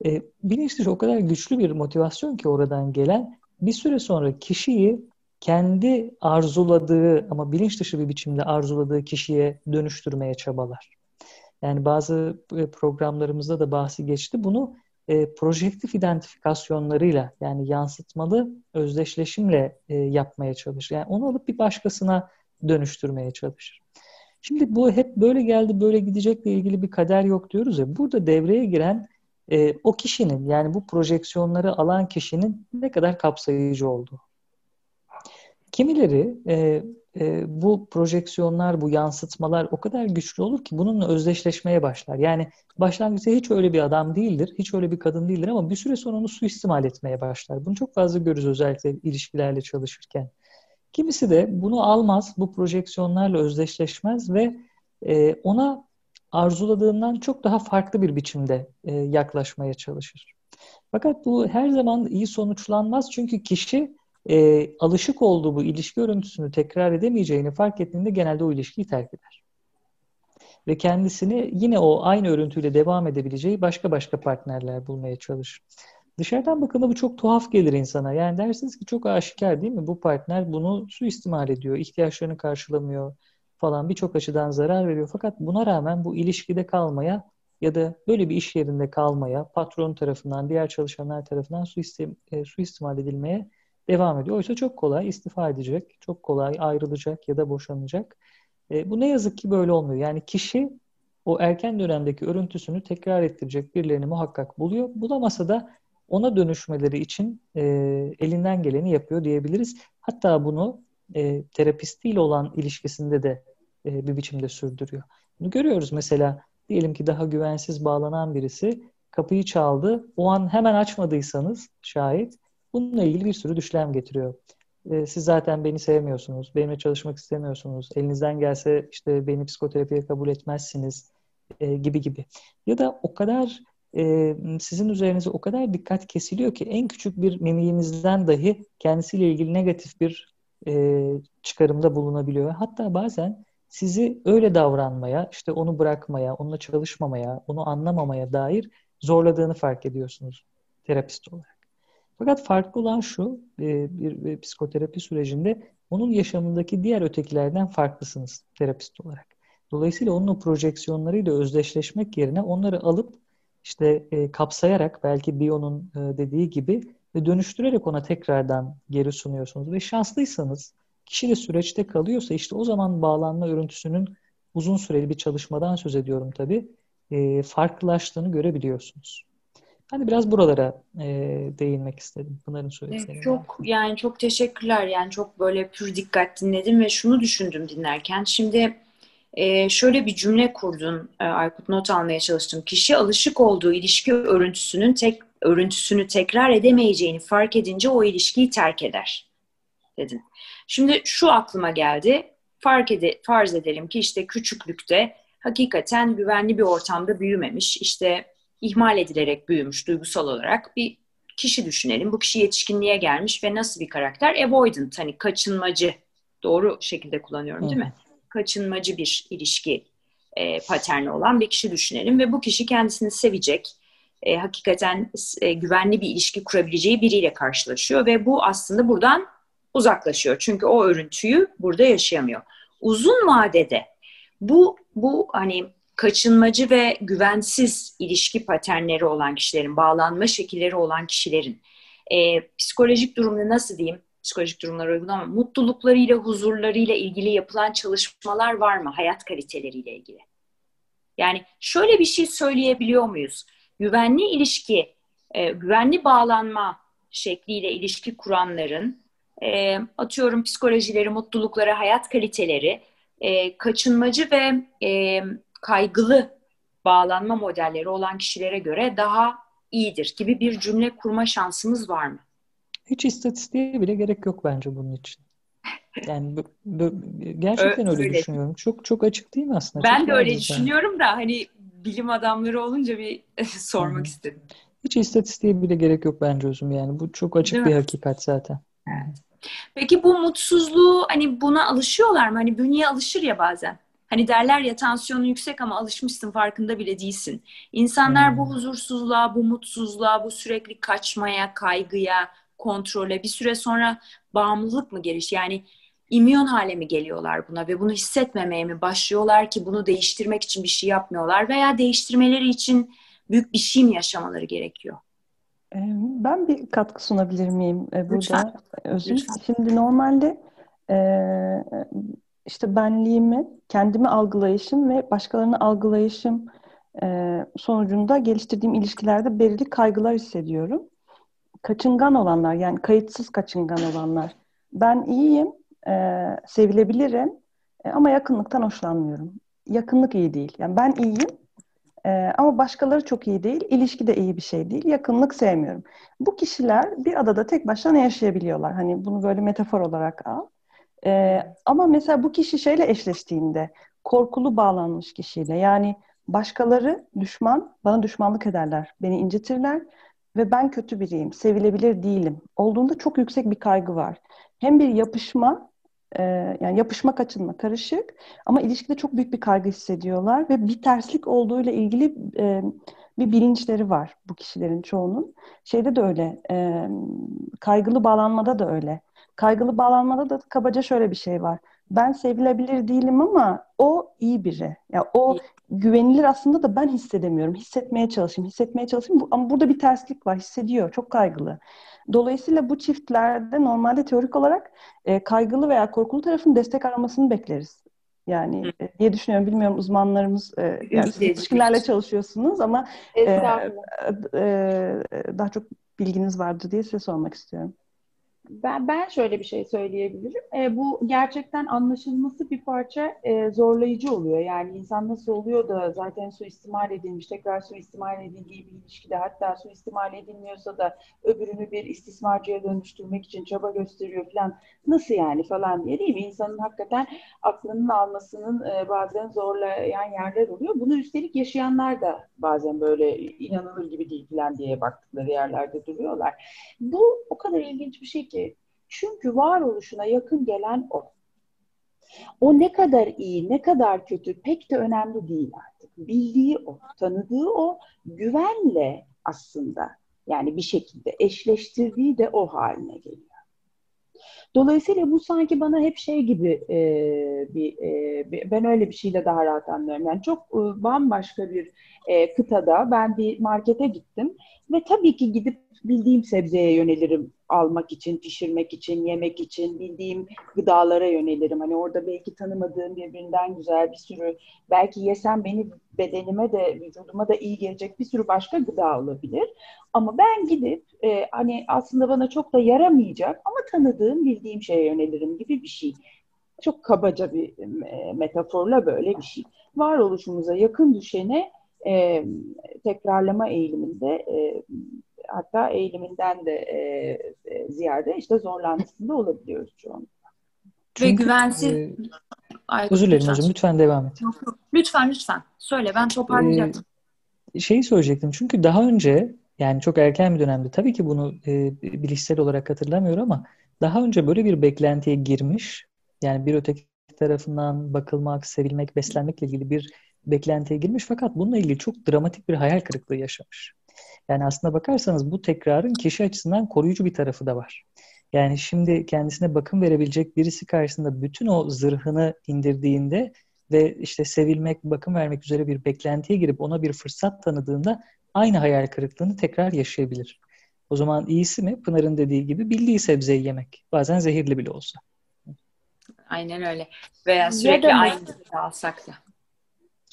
E, bilinç dışı o kadar güçlü bir motivasyon ki oradan gelen, bir süre sonra kişiyi kendi arzuladığı ama bilinç dışı bir biçimde arzuladığı kişiye dönüştürmeye çabalar. Yani bazı programlarımızda da bahsi geçti. Bunu E, projektif identifikasyonlarıyla, yani yansıtmalı özdeşleşimle e, yapmaya çalışır. Yani onu alıp bir başkasına dönüştürmeye çalışır. Şimdi bu hep böyle geldi böyle gidecekle ilgili bir kader yok diyoruz ya, burada devreye giren e, o kişinin, yani bu projeksiyonları alan kişinin ne kadar kapsayıcı olduğu. Kimileri e, e, bu projeksiyonlar, bu yansıtmalar o kadar güçlü olur ki bununla özdeşleşmeye başlar. Yani başlangıçta hiç öyle bir adam değildir, hiç öyle bir kadın değildir ama bir süre sonra onu suistimal etmeye başlar. Bunu çok fazla görürüz özellikle ilişkilerle çalışırken. Kimisi de bunu almaz, bu projeksiyonlarla özdeşleşmez ve e, ona arzuladığından çok daha farklı bir biçimde e, yaklaşmaya çalışır. Fakat bu her zaman iyi sonuçlanmaz çünkü kişi E, alışık olduğu bu ilişki örüntüsünü tekrar edemeyeceğini fark ettiğinde genelde o ilişkiyi terk eder. Ve kendisini yine o aynı örüntüyle devam edebileceği başka başka partnerler bulmaya çalışır. Dışarıdan bakınca bu çok tuhaf gelir insana. Yani dersiniz ki çok aşikar değil mi? Bu partner bunu suistimal ediyor, ihtiyaçlarını karşılamıyor falan, birçok açıdan zarar veriyor. Fakat buna rağmen bu ilişkide kalmaya ya da böyle bir iş yerinde kalmaya, patron tarafından, diğer çalışanlar tarafından suistim, e, suistimal edilmeye devam ediyor. Oysa çok kolay istifa edecek, çok kolay ayrılacak ya da boşanacak. E, bu ne yazık ki böyle olmuyor. Yani kişi o erken dönemdeki örüntüsünü tekrar ettirecek birilerini muhakkak buluyor. Bulamasa da ona dönüşmeleri için e, elinden geleni yapıyor diyebiliriz. Hatta bunu e, terapistiyle olan ilişkisinde de e, bir biçimde sürdürüyor. Bunu görüyoruz mesela, diyelim ki daha güvensiz bağlanan birisi kapıyı çaldı. O an hemen açmadıysanız şayet, bununla ilgili bir sürü düşlem getiriyor. E, siz zaten beni sevmiyorsunuz, benimle çalışmak istemiyorsunuz, elinizden gelse işte beni psikoterapiye kabul etmezsiniz e, gibi gibi. Ya da o kadar e, sizin üzerinize o kadar dikkat kesiliyor ki en küçük bir mimiğinizden dahi kendisiyle ilgili negatif bir e, çıkarımda bulunabiliyor. Hatta bazen sizi öyle davranmaya, işte onu bırakmaya, onunla çalışmamaya, onu anlamamaya dair zorladığını fark ediyorsunuz terapist olarak. Fakat farklı olan şu, bir psikoterapi sürecinde onun yaşamındaki diğer ötekilerden farklısınız terapist olarak. Dolayısıyla onun o projeksiyonlarıyla özdeşleşmek yerine onları alıp işte kapsayarak, belki Bion'un dediği gibi, ve dönüştürerek ona tekrardan geri sunuyorsunuz. Ve şanslıysanız, kişi de süreçte kalıyorsa, işte o zaman bağlanma örüntüsünün, uzun süreli bir çalışmadan söz ediyorum tabii, farklılaştığını görebiliyorsunuz. Hani biraz buralara e, değinmek istedim. Bunların söylediğini. Çok yani. yani çok teşekkürler. Yani çok böyle pür dikkat dinledim ve şunu düşündüm dinlerken. Şimdi e, şöyle bir cümle kurdun e, Aykut, not almaya çalıştım. Kişi alışık olduğu ilişki örüntüsünün tek örüntüsünü tekrar edemeyeceğini fark edince o ilişkiyi terk eder dedin. Şimdi şu aklıma geldi. Fark ede, farz edelim ki işte küçüklükte hakikaten güvenli bir ortamda büyümemiş, işte ihmal edilerek büyümüş duygusal olarak bir kişi düşünelim. Bu kişi yetişkinliğe gelmiş ve nasıl bir karakter? Avoidant, hani kaçınmacı. Doğru şekilde kullanıyorum değil mi? Kaçınmacı bir ilişki e, paterni olan bir kişi düşünelim ve bu kişi kendisini sevecek, e, hakikaten e, güvenli bir ilişki kurabileceği biriyle karşılaşıyor ve bu aslında buradan uzaklaşıyor. Çünkü o örüntüyü burada yaşayamıyor. Uzun vadede bu bu hani kaçınmacı ve güvensiz ilişki paternleri olan kişilerin, bağlanma şekilleri olan kişilerin e, psikolojik durumunu nasıl diyeyim, psikolojik durumlara uygun ama mutluluklarıyla, huzurlarıyla ilgili yapılan çalışmalar var mı? Hayat kaliteleriyle ilgili. Yani şöyle bir şey söyleyebiliyor muyuz? Güvenli ilişki, e, güvenli bağlanma şekliyle ilişki kuranların e, atıyorum psikolojileri, mutlulukları, hayat kaliteleri e, kaçınmacı ve e, kaygılı bağlanma modelleri olan kişilere göre daha iyidir gibi bir cümle kurma şansımız var mı? Hiç istatistiğe bile gerek yok bence bunun için. Yani gerçekten öyle, öyle düşünüyorum. Çok çok açık değil mi aslında? Ben çok de öyle düşünüyorum yani. Da hani bilim adamları olunca bir sormak hmm. istedim. Hiç istatistiğe bile gerek yok bence özüm yani. Bu çok açık değil bir mi? Hakikat zaten. Evet. Peki bu mutsuzluğu hani buna alışıyorlar mı? Hani bünye alışır ya bazen. Hani derler ya tansiyonu yüksek ama alışmışsın farkında bile değilsin. İnsanlar hmm. bu huzursuzluğa, bu mutsuzluğa, bu sürekli kaçmaya, kaygıya, kontrole bir süre sonra bağımlılık mı geliş? Yani immün hale mi geliyorlar buna ve bunu hissetmemeye mi başlıyorlar ki bunu değiştirmek için bir şey yapmıyorlar veya değiştirmeleri için büyük bir şey mi yaşamaları gerekiyor? Ben bir katkı sunabilir miyim burada? Lütfen. Özür dilerim. Şimdi normalde işte benliğimi, kendimi algılayışım ve başkalarını algılayışım sonucunda geliştirdiğim ilişkilerde belirli kaygılar hissediyorum. Kaçıngan olanlar, yani kayıtsız kaçıngan olanlar. Ben iyiyim, e, sevilebilirim e, ama yakınlıktan hoşlanmıyorum. Yakınlık iyi değil. Yani ben iyiyim e, ama başkaları çok iyi değil. İlişki de iyi bir şey değil. Yakınlık sevmiyorum. Bu kişiler bir adada tek başına yaşayabiliyorlar. Hani bunu böyle metafor olarak al. E, ama mesela bu kişi şeyle eşleştiğinde, korkulu bağlanmış kişiyle, yani başkaları düşman, bana düşmanlık ederler, beni incitirler. Ve ben kötü biriyim, sevilebilir değilim olduğunda çok yüksek bir kaygı var. Hem bir yapışma, e, yani yapışma kaçınma karışık ama ilişkide çok büyük bir kaygı hissediyorlar ve bir terslik olduğuyla ilgili e, bir bilinçleri var bu kişilerin çoğunun. Şeyde de öyle, e, kaygılı bağlanmada da öyle. Kaygılı bağlanmada da kabaca şöyle bir şey var. Ben sevilebilir değilim ama o iyi biri. Ya o güvenilir aslında da ben hissedemiyorum. Hissetmeye çalışayım, hissetmeye çalışayım. Ama burada bir terslik var. Hissediyor, çok kaygılı. Dolayısıyla bu çiftlerde normalde teorik olarak e, kaygılı veya korkulu tarafın destek aramasını bekleriz. Yani Hı. diye düşünüyorum. Bilmiyorum uzmanlarımız, e, yani ilişkilerle çalışıyorsunuz ama e, e, daha çok bilginiz vardır diye size sormak istiyorum. Ben, ben şöyle bir şey söyleyebilirim. E, bu gerçekten anlaşılması bir parça e, zorlayıcı oluyor. Yani insan nasıl oluyor da zaten suistimal edilmiş, tekrar suistimal edildiği bir ilişkide, hatta suistimal edilmiyorsa da öbürünü bir istismarcıya dönüştürmek için çaba gösteriyor falan. Nasıl yani falan diye, değil mi? İnsanın hakikaten aklının almasının e, bazen zorlayan yerler oluyor. Bunu üstelik yaşayanlar da bazen böyle inanılır gibi değil falan diye baktıkları yerlerde duruyorlar. Bu o kadar ilginç bir şey ki. Çünkü varoluşuna yakın gelen o. O ne kadar iyi, ne kadar kötü pek de önemli değil artık. Bildiği o, tanıdığı o, güvenle aslında yani bir şekilde eşleştirdiği de o haline geliyor. Dolayısıyla bu sanki bana hep şey gibi e, bir, e, bir ben öyle bir şeyle daha rahat anlıyorum. Yani çok e, bambaşka bir e, kıtada ben bir markete gittim ve tabii ki gidip bildiğim sebzeye yönelirim almak için, pişirmek için, yemek için, bildiğim gıdalara yönelirim. Hani orada belki tanımadığım birbirinden güzel bir sürü, belki yesem beni bedenime de vücuduma da iyi gelecek bir sürü başka gıda olabilir. Ama ben gidip e, hani aslında bana çok da yaramayacak ama tanıdığım, bildiğim şeye yönelirim gibi bir şey. Çok kabaca bir e, metaforla böyle bir şey. Varoluşumuza yakın düşene e, tekrarlama eğiliminde e, hatta eğiliminden de e, ziyade işte zorlantısında olabiliyoruz çoğunlukla. Ve güvensiz... E, özür dilerim hocam, lütfen devam et. Yok, yok. Lütfen lütfen. Söyle, ben toparlayacaktım. Ee, şeyi söyleyecektim çünkü daha önce, yani çok erken bir dönemde, tabii ki bunu e, bilişsel olarak hatırlamıyorum ama daha önce böyle bir beklentiye girmiş, yani bir öteki tarafından bakılmak, sevilmek, beslenmekle ilgili bir beklentiye girmiş fakat bununla ilgili çok dramatik bir hayal kırıklığı yaşamış. Yani aslında bakarsanız bu tekrarın kişi açısından koruyucu bir tarafı da var. Yani şimdi kendisine bakım verebilecek birisi karşısında bütün o zırhını indirdiğinde ve işte sevilmek, bakım vermek üzere bir beklentiye girip ona bir fırsat tanıdığında aynı hayal kırıklığını tekrar yaşayabilir. O zaman iyisi mi? Pınar'ın dediği gibi bildiği sebzeyi yemek. Bazen zehirli bile olsa. Aynen öyle. Veya sürekli aynı şeyi alsak da.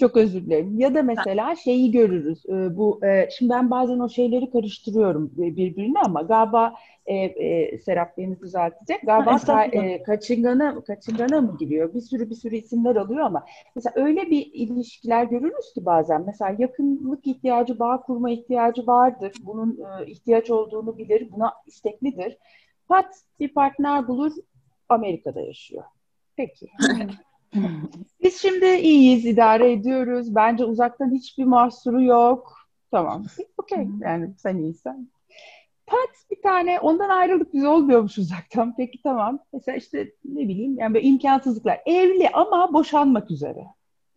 Çok özür dilerim. Ya da mesela şeyi görürüz. Bu şimdi ben bazen o şeyleri karıştırıyorum birbirine ama galiba e, e, Serap beni düzeltecek. Galiba ha, e, kaçıngana, kaçıngana mı giriyor? Bir sürü bir sürü isimler alıyor ama mesela öyle bir ilişkiler görürüz ki bazen. Mesela yakınlık ihtiyacı, bağ kurma ihtiyacı vardır. Bunun e, ihtiyaç olduğunu bilir. Buna isteklidir. Pat bir partner bulur. Amerika'da yaşıyor. Peki. Biz şimdi iyiyiz, idare ediyoruz. Bence uzaktan hiçbir mahsuru yok. Tamam. Okey. Yani sen iyisin. Pat bir tane ondan ayrıldık, biz olmuyormuş uzaktan. Peki tamam. Mesela işte ne bileyim yani böyle imkansızlıklar. Evli ama boşanmak üzere.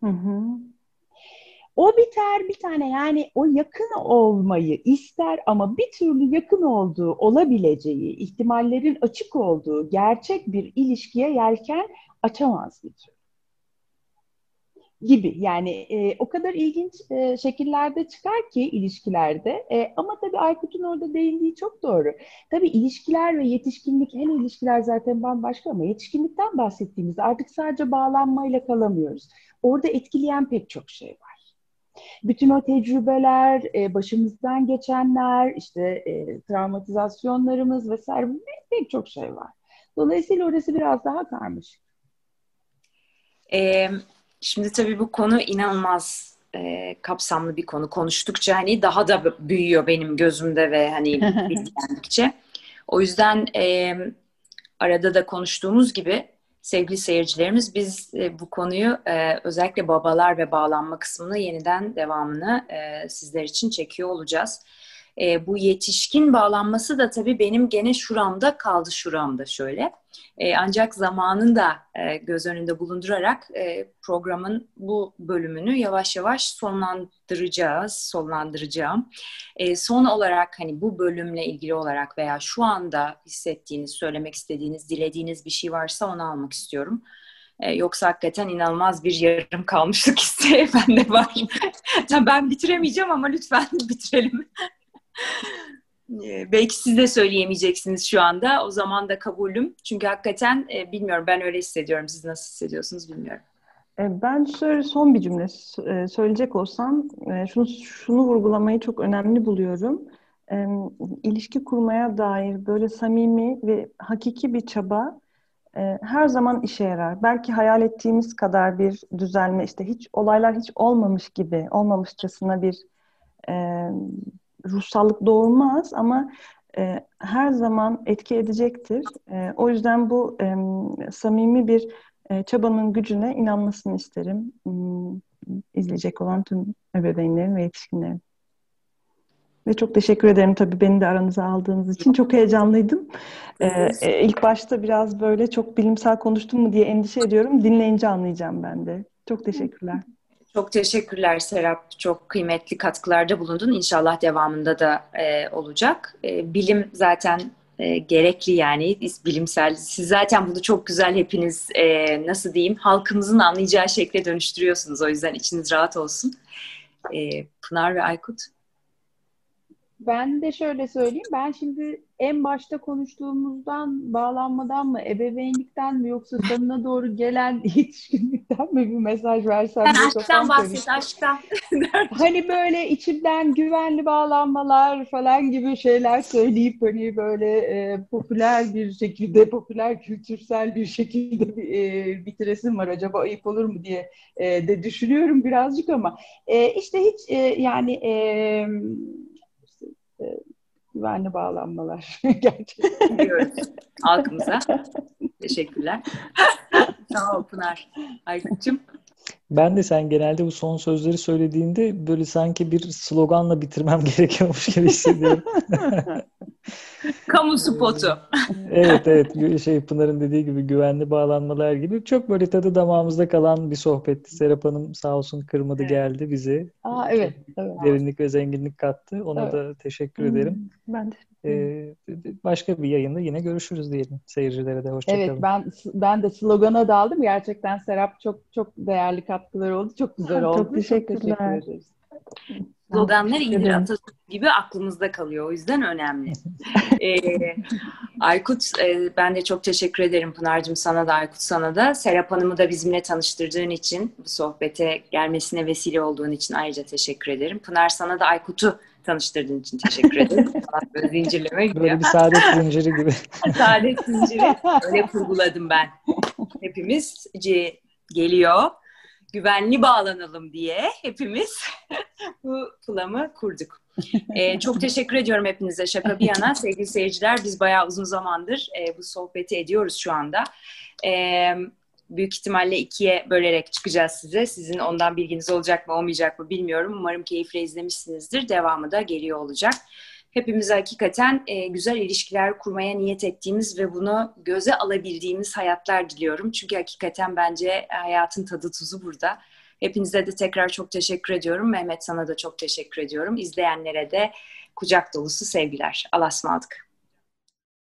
Hı hı. O biter bir tane yani o yakın olmayı ister ama bir türlü yakın olduğu, olabileceği, ihtimallerin açık olduğu gerçek bir ilişkiye yelken açamaz bir türlü. Gibi yani e, o kadar ilginç e, şekillerde çıkar ki ilişkilerde e, ama tabii Aykut'un orada değindiği çok doğru. Tabii ilişkiler ve yetişkinlik, hele ilişkiler zaten bambaşka ama yetişkinlikten bahsettiğimizde artık sadece bağlanmayla kalamıyoruz. Orada etkileyen pek çok şey var. Bütün o tecrübeler, başımızdan geçenler, işte travmatizasyonlarımız vesaire pek çok şey var. Dolayısıyla orası biraz daha karmaşık. Ee, şimdi tabii bu konu inanılmaz e, kapsamlı bir konu. Konuştukça hani daha da büyüyor benim gözümde ve hani bilgilendikçe. O yüzden e, arada da konuştuğumuz gibi sevgili seyircilerimiz, biz bu konuyu özellikle babalar ve bağlanma kısmını yeniden devamını sizler için çekiyor olacağız. Bu yetişkin bağlanması da tabii benim gene şuramda kaldı şuramda şöyle. Ancak zamanını da göz önünde bulundurarak programın bu bölümünü yavaş yavaş sonlandıracağız, sonlandıracağım. Son olarak hani bu bölümle ilgili olarak veya şu anda hissettiğiniz, söylemek istediğiniz, dilediğiniz bir şey varsa onu almak istiyorum. Yoksa hakikaten inanılmaz bir yarım kalmışlık isteği bende var. Ben bitiremeyeceğim ama lütfen bitirelim. Belki siz de söyleyemeyeceksiniz şu anda. O zaman da kabulüm. Çünkü hakikaten bilmiyorum, ben öyle hissediyorum. Siz nasıl hissediyorsunuz bilmiyorum. Ben şöyle son bir cümle söyleyecek olsam şunu, şunu vurgulamayı çok önemli buluyorum. İlişki kurmaya dair böyle samimi ve hakiki bir çaba her zaman işe yarar. Belki hayal ettiğimiz kadar bir düzelme, işte hiç olaylar hiç olmamış gibi, olmamışçasına bir ruhsallık doğurmaz ama e, her zaman etki edecektir. E, o yüzden bu e, samimi bir e, çabanın gücüne inanmasını isterim. E, izleyecek olan tüm ebeveynlerim ve yetişkinlerim. Ve çok teşekkür ederim tabii beni de aranıza aldığınız için. Çok heyecanlıydım. E, e, ilk başta biraz böyle çok bilimsel konuştum mu diye endişe ediyorum. Dinleyince anlayacağım ben de. Çok teşekkürler. Çok teşekkürler Serap. Çok kıymetli katkılarda bulundun. İnşallah devamında da e, olacak. E, bilim zaten e, gerekli yani bilimsel. Siz zaten bunu çok güzel hepiniz e, nasıl diyeyim halkımızın anlayacağı şekle dönüştürüyorsunuz. O yüzden içiniz rahat olsun. E, Pınar ve Aykut. Ben de şöyle söyleyeyim. Ben şimdi en başta konuştuğumuzdan, bağlanmadan mı, ebeveynlikten mi yoksa sonuna doğru gelen yetişkinlikten mi bir mesaj versem? Aşktan bahset, aşktan. Hani böyle içimden güvenli bağlanmalar falan gibi şeyler söyleyip hani böyle e, popüler bir şekilde, popüler kültürsel bir şekilde e, bitiresim var. Acaba ayıp olur mu diye e, de düşünüyorum birazcık ama e, işte hiç e, yani e, güvenli bağlanmalar gerçekten diyoruz halkımıza. Teşekkürler. Sağ ol Pınar. Aykut'cığım. Ben de sen genelde bu son sözleri söylediğinde böyle sanki bir sloganla bitirmem gerekiyormuş gibi hissediyorum. Kamu spotu. Evet evet, şey Pınar'ın dediği gibi güvenli bağlanmalar gibi çok böyle tadı damağımızda kalan bir sohbetti. Serap Hanım sağ olsun kırmadı, evet. Geldi bize. Aa evet, evet. Derinlik ve zenginlik kattı. Ona evet. Da teşekkür ederim. Ben de. Ee, başka bir yayında yine görüşürüz diyelim seyircilere de. Hoşça kalın. Evet, ben ben de slogana daldım. Gerçekten Serap çok çok değerli katkıları oldu. Çok güzel oldu. Çok teşekkürler. Sloganlar İngiliz Atatürk gibi aklımızda kalıyor. O yüzden önemli. ee, Aykut, e, ben de çok teşekkür ederim Pınar'cığım, sana da, Aykut sana da. Serap Hanım'ı da bizimle tanıştırdığın için, bu sohbete gelmesine vesile olduğun için ayrıca teşekkür ederim. Pınar, sana da Aykut'u tanıştırdığın için teşekkür ederim. Böyle zincirleme gibi. Böyle bir saadet zinciri gibi. Saadet zinciri. Öyle kurguladım ben. Hepimiz geliyor. Güvenli bağlanalım diye hepimiz bu planı kurduk. Ee, çok teşekkür ediyorum hepinize. Şaka bir yana sevgili seyirciler, biz bayağı uzun zamandır e, bu sohbeti ediyoruz şu anda. Ee, büyük ihtimalle ikiye bölerek çıkacağız size. Sizin ondan bilginiz olacak mı olmayacak mı bilmiyorum. Umarım keyifle izlemişsinizdir. Devamı da geliyor olacak. Hepimize hakikaten e, güzel ilişkiler kurmaya niyet ettiğimiz ve bunu göze alabildiğimiz hayatlar diliyorum. Çünkü hakikaten bence hayatın tadı tuzu burada. Hepinize de tekrar çok teşekkür ediyorum. Mehmet, sana da çok teşekkür ediyorum. İzleyenlere de kucak dolusu sevgiler. Allah'a ısmarladık.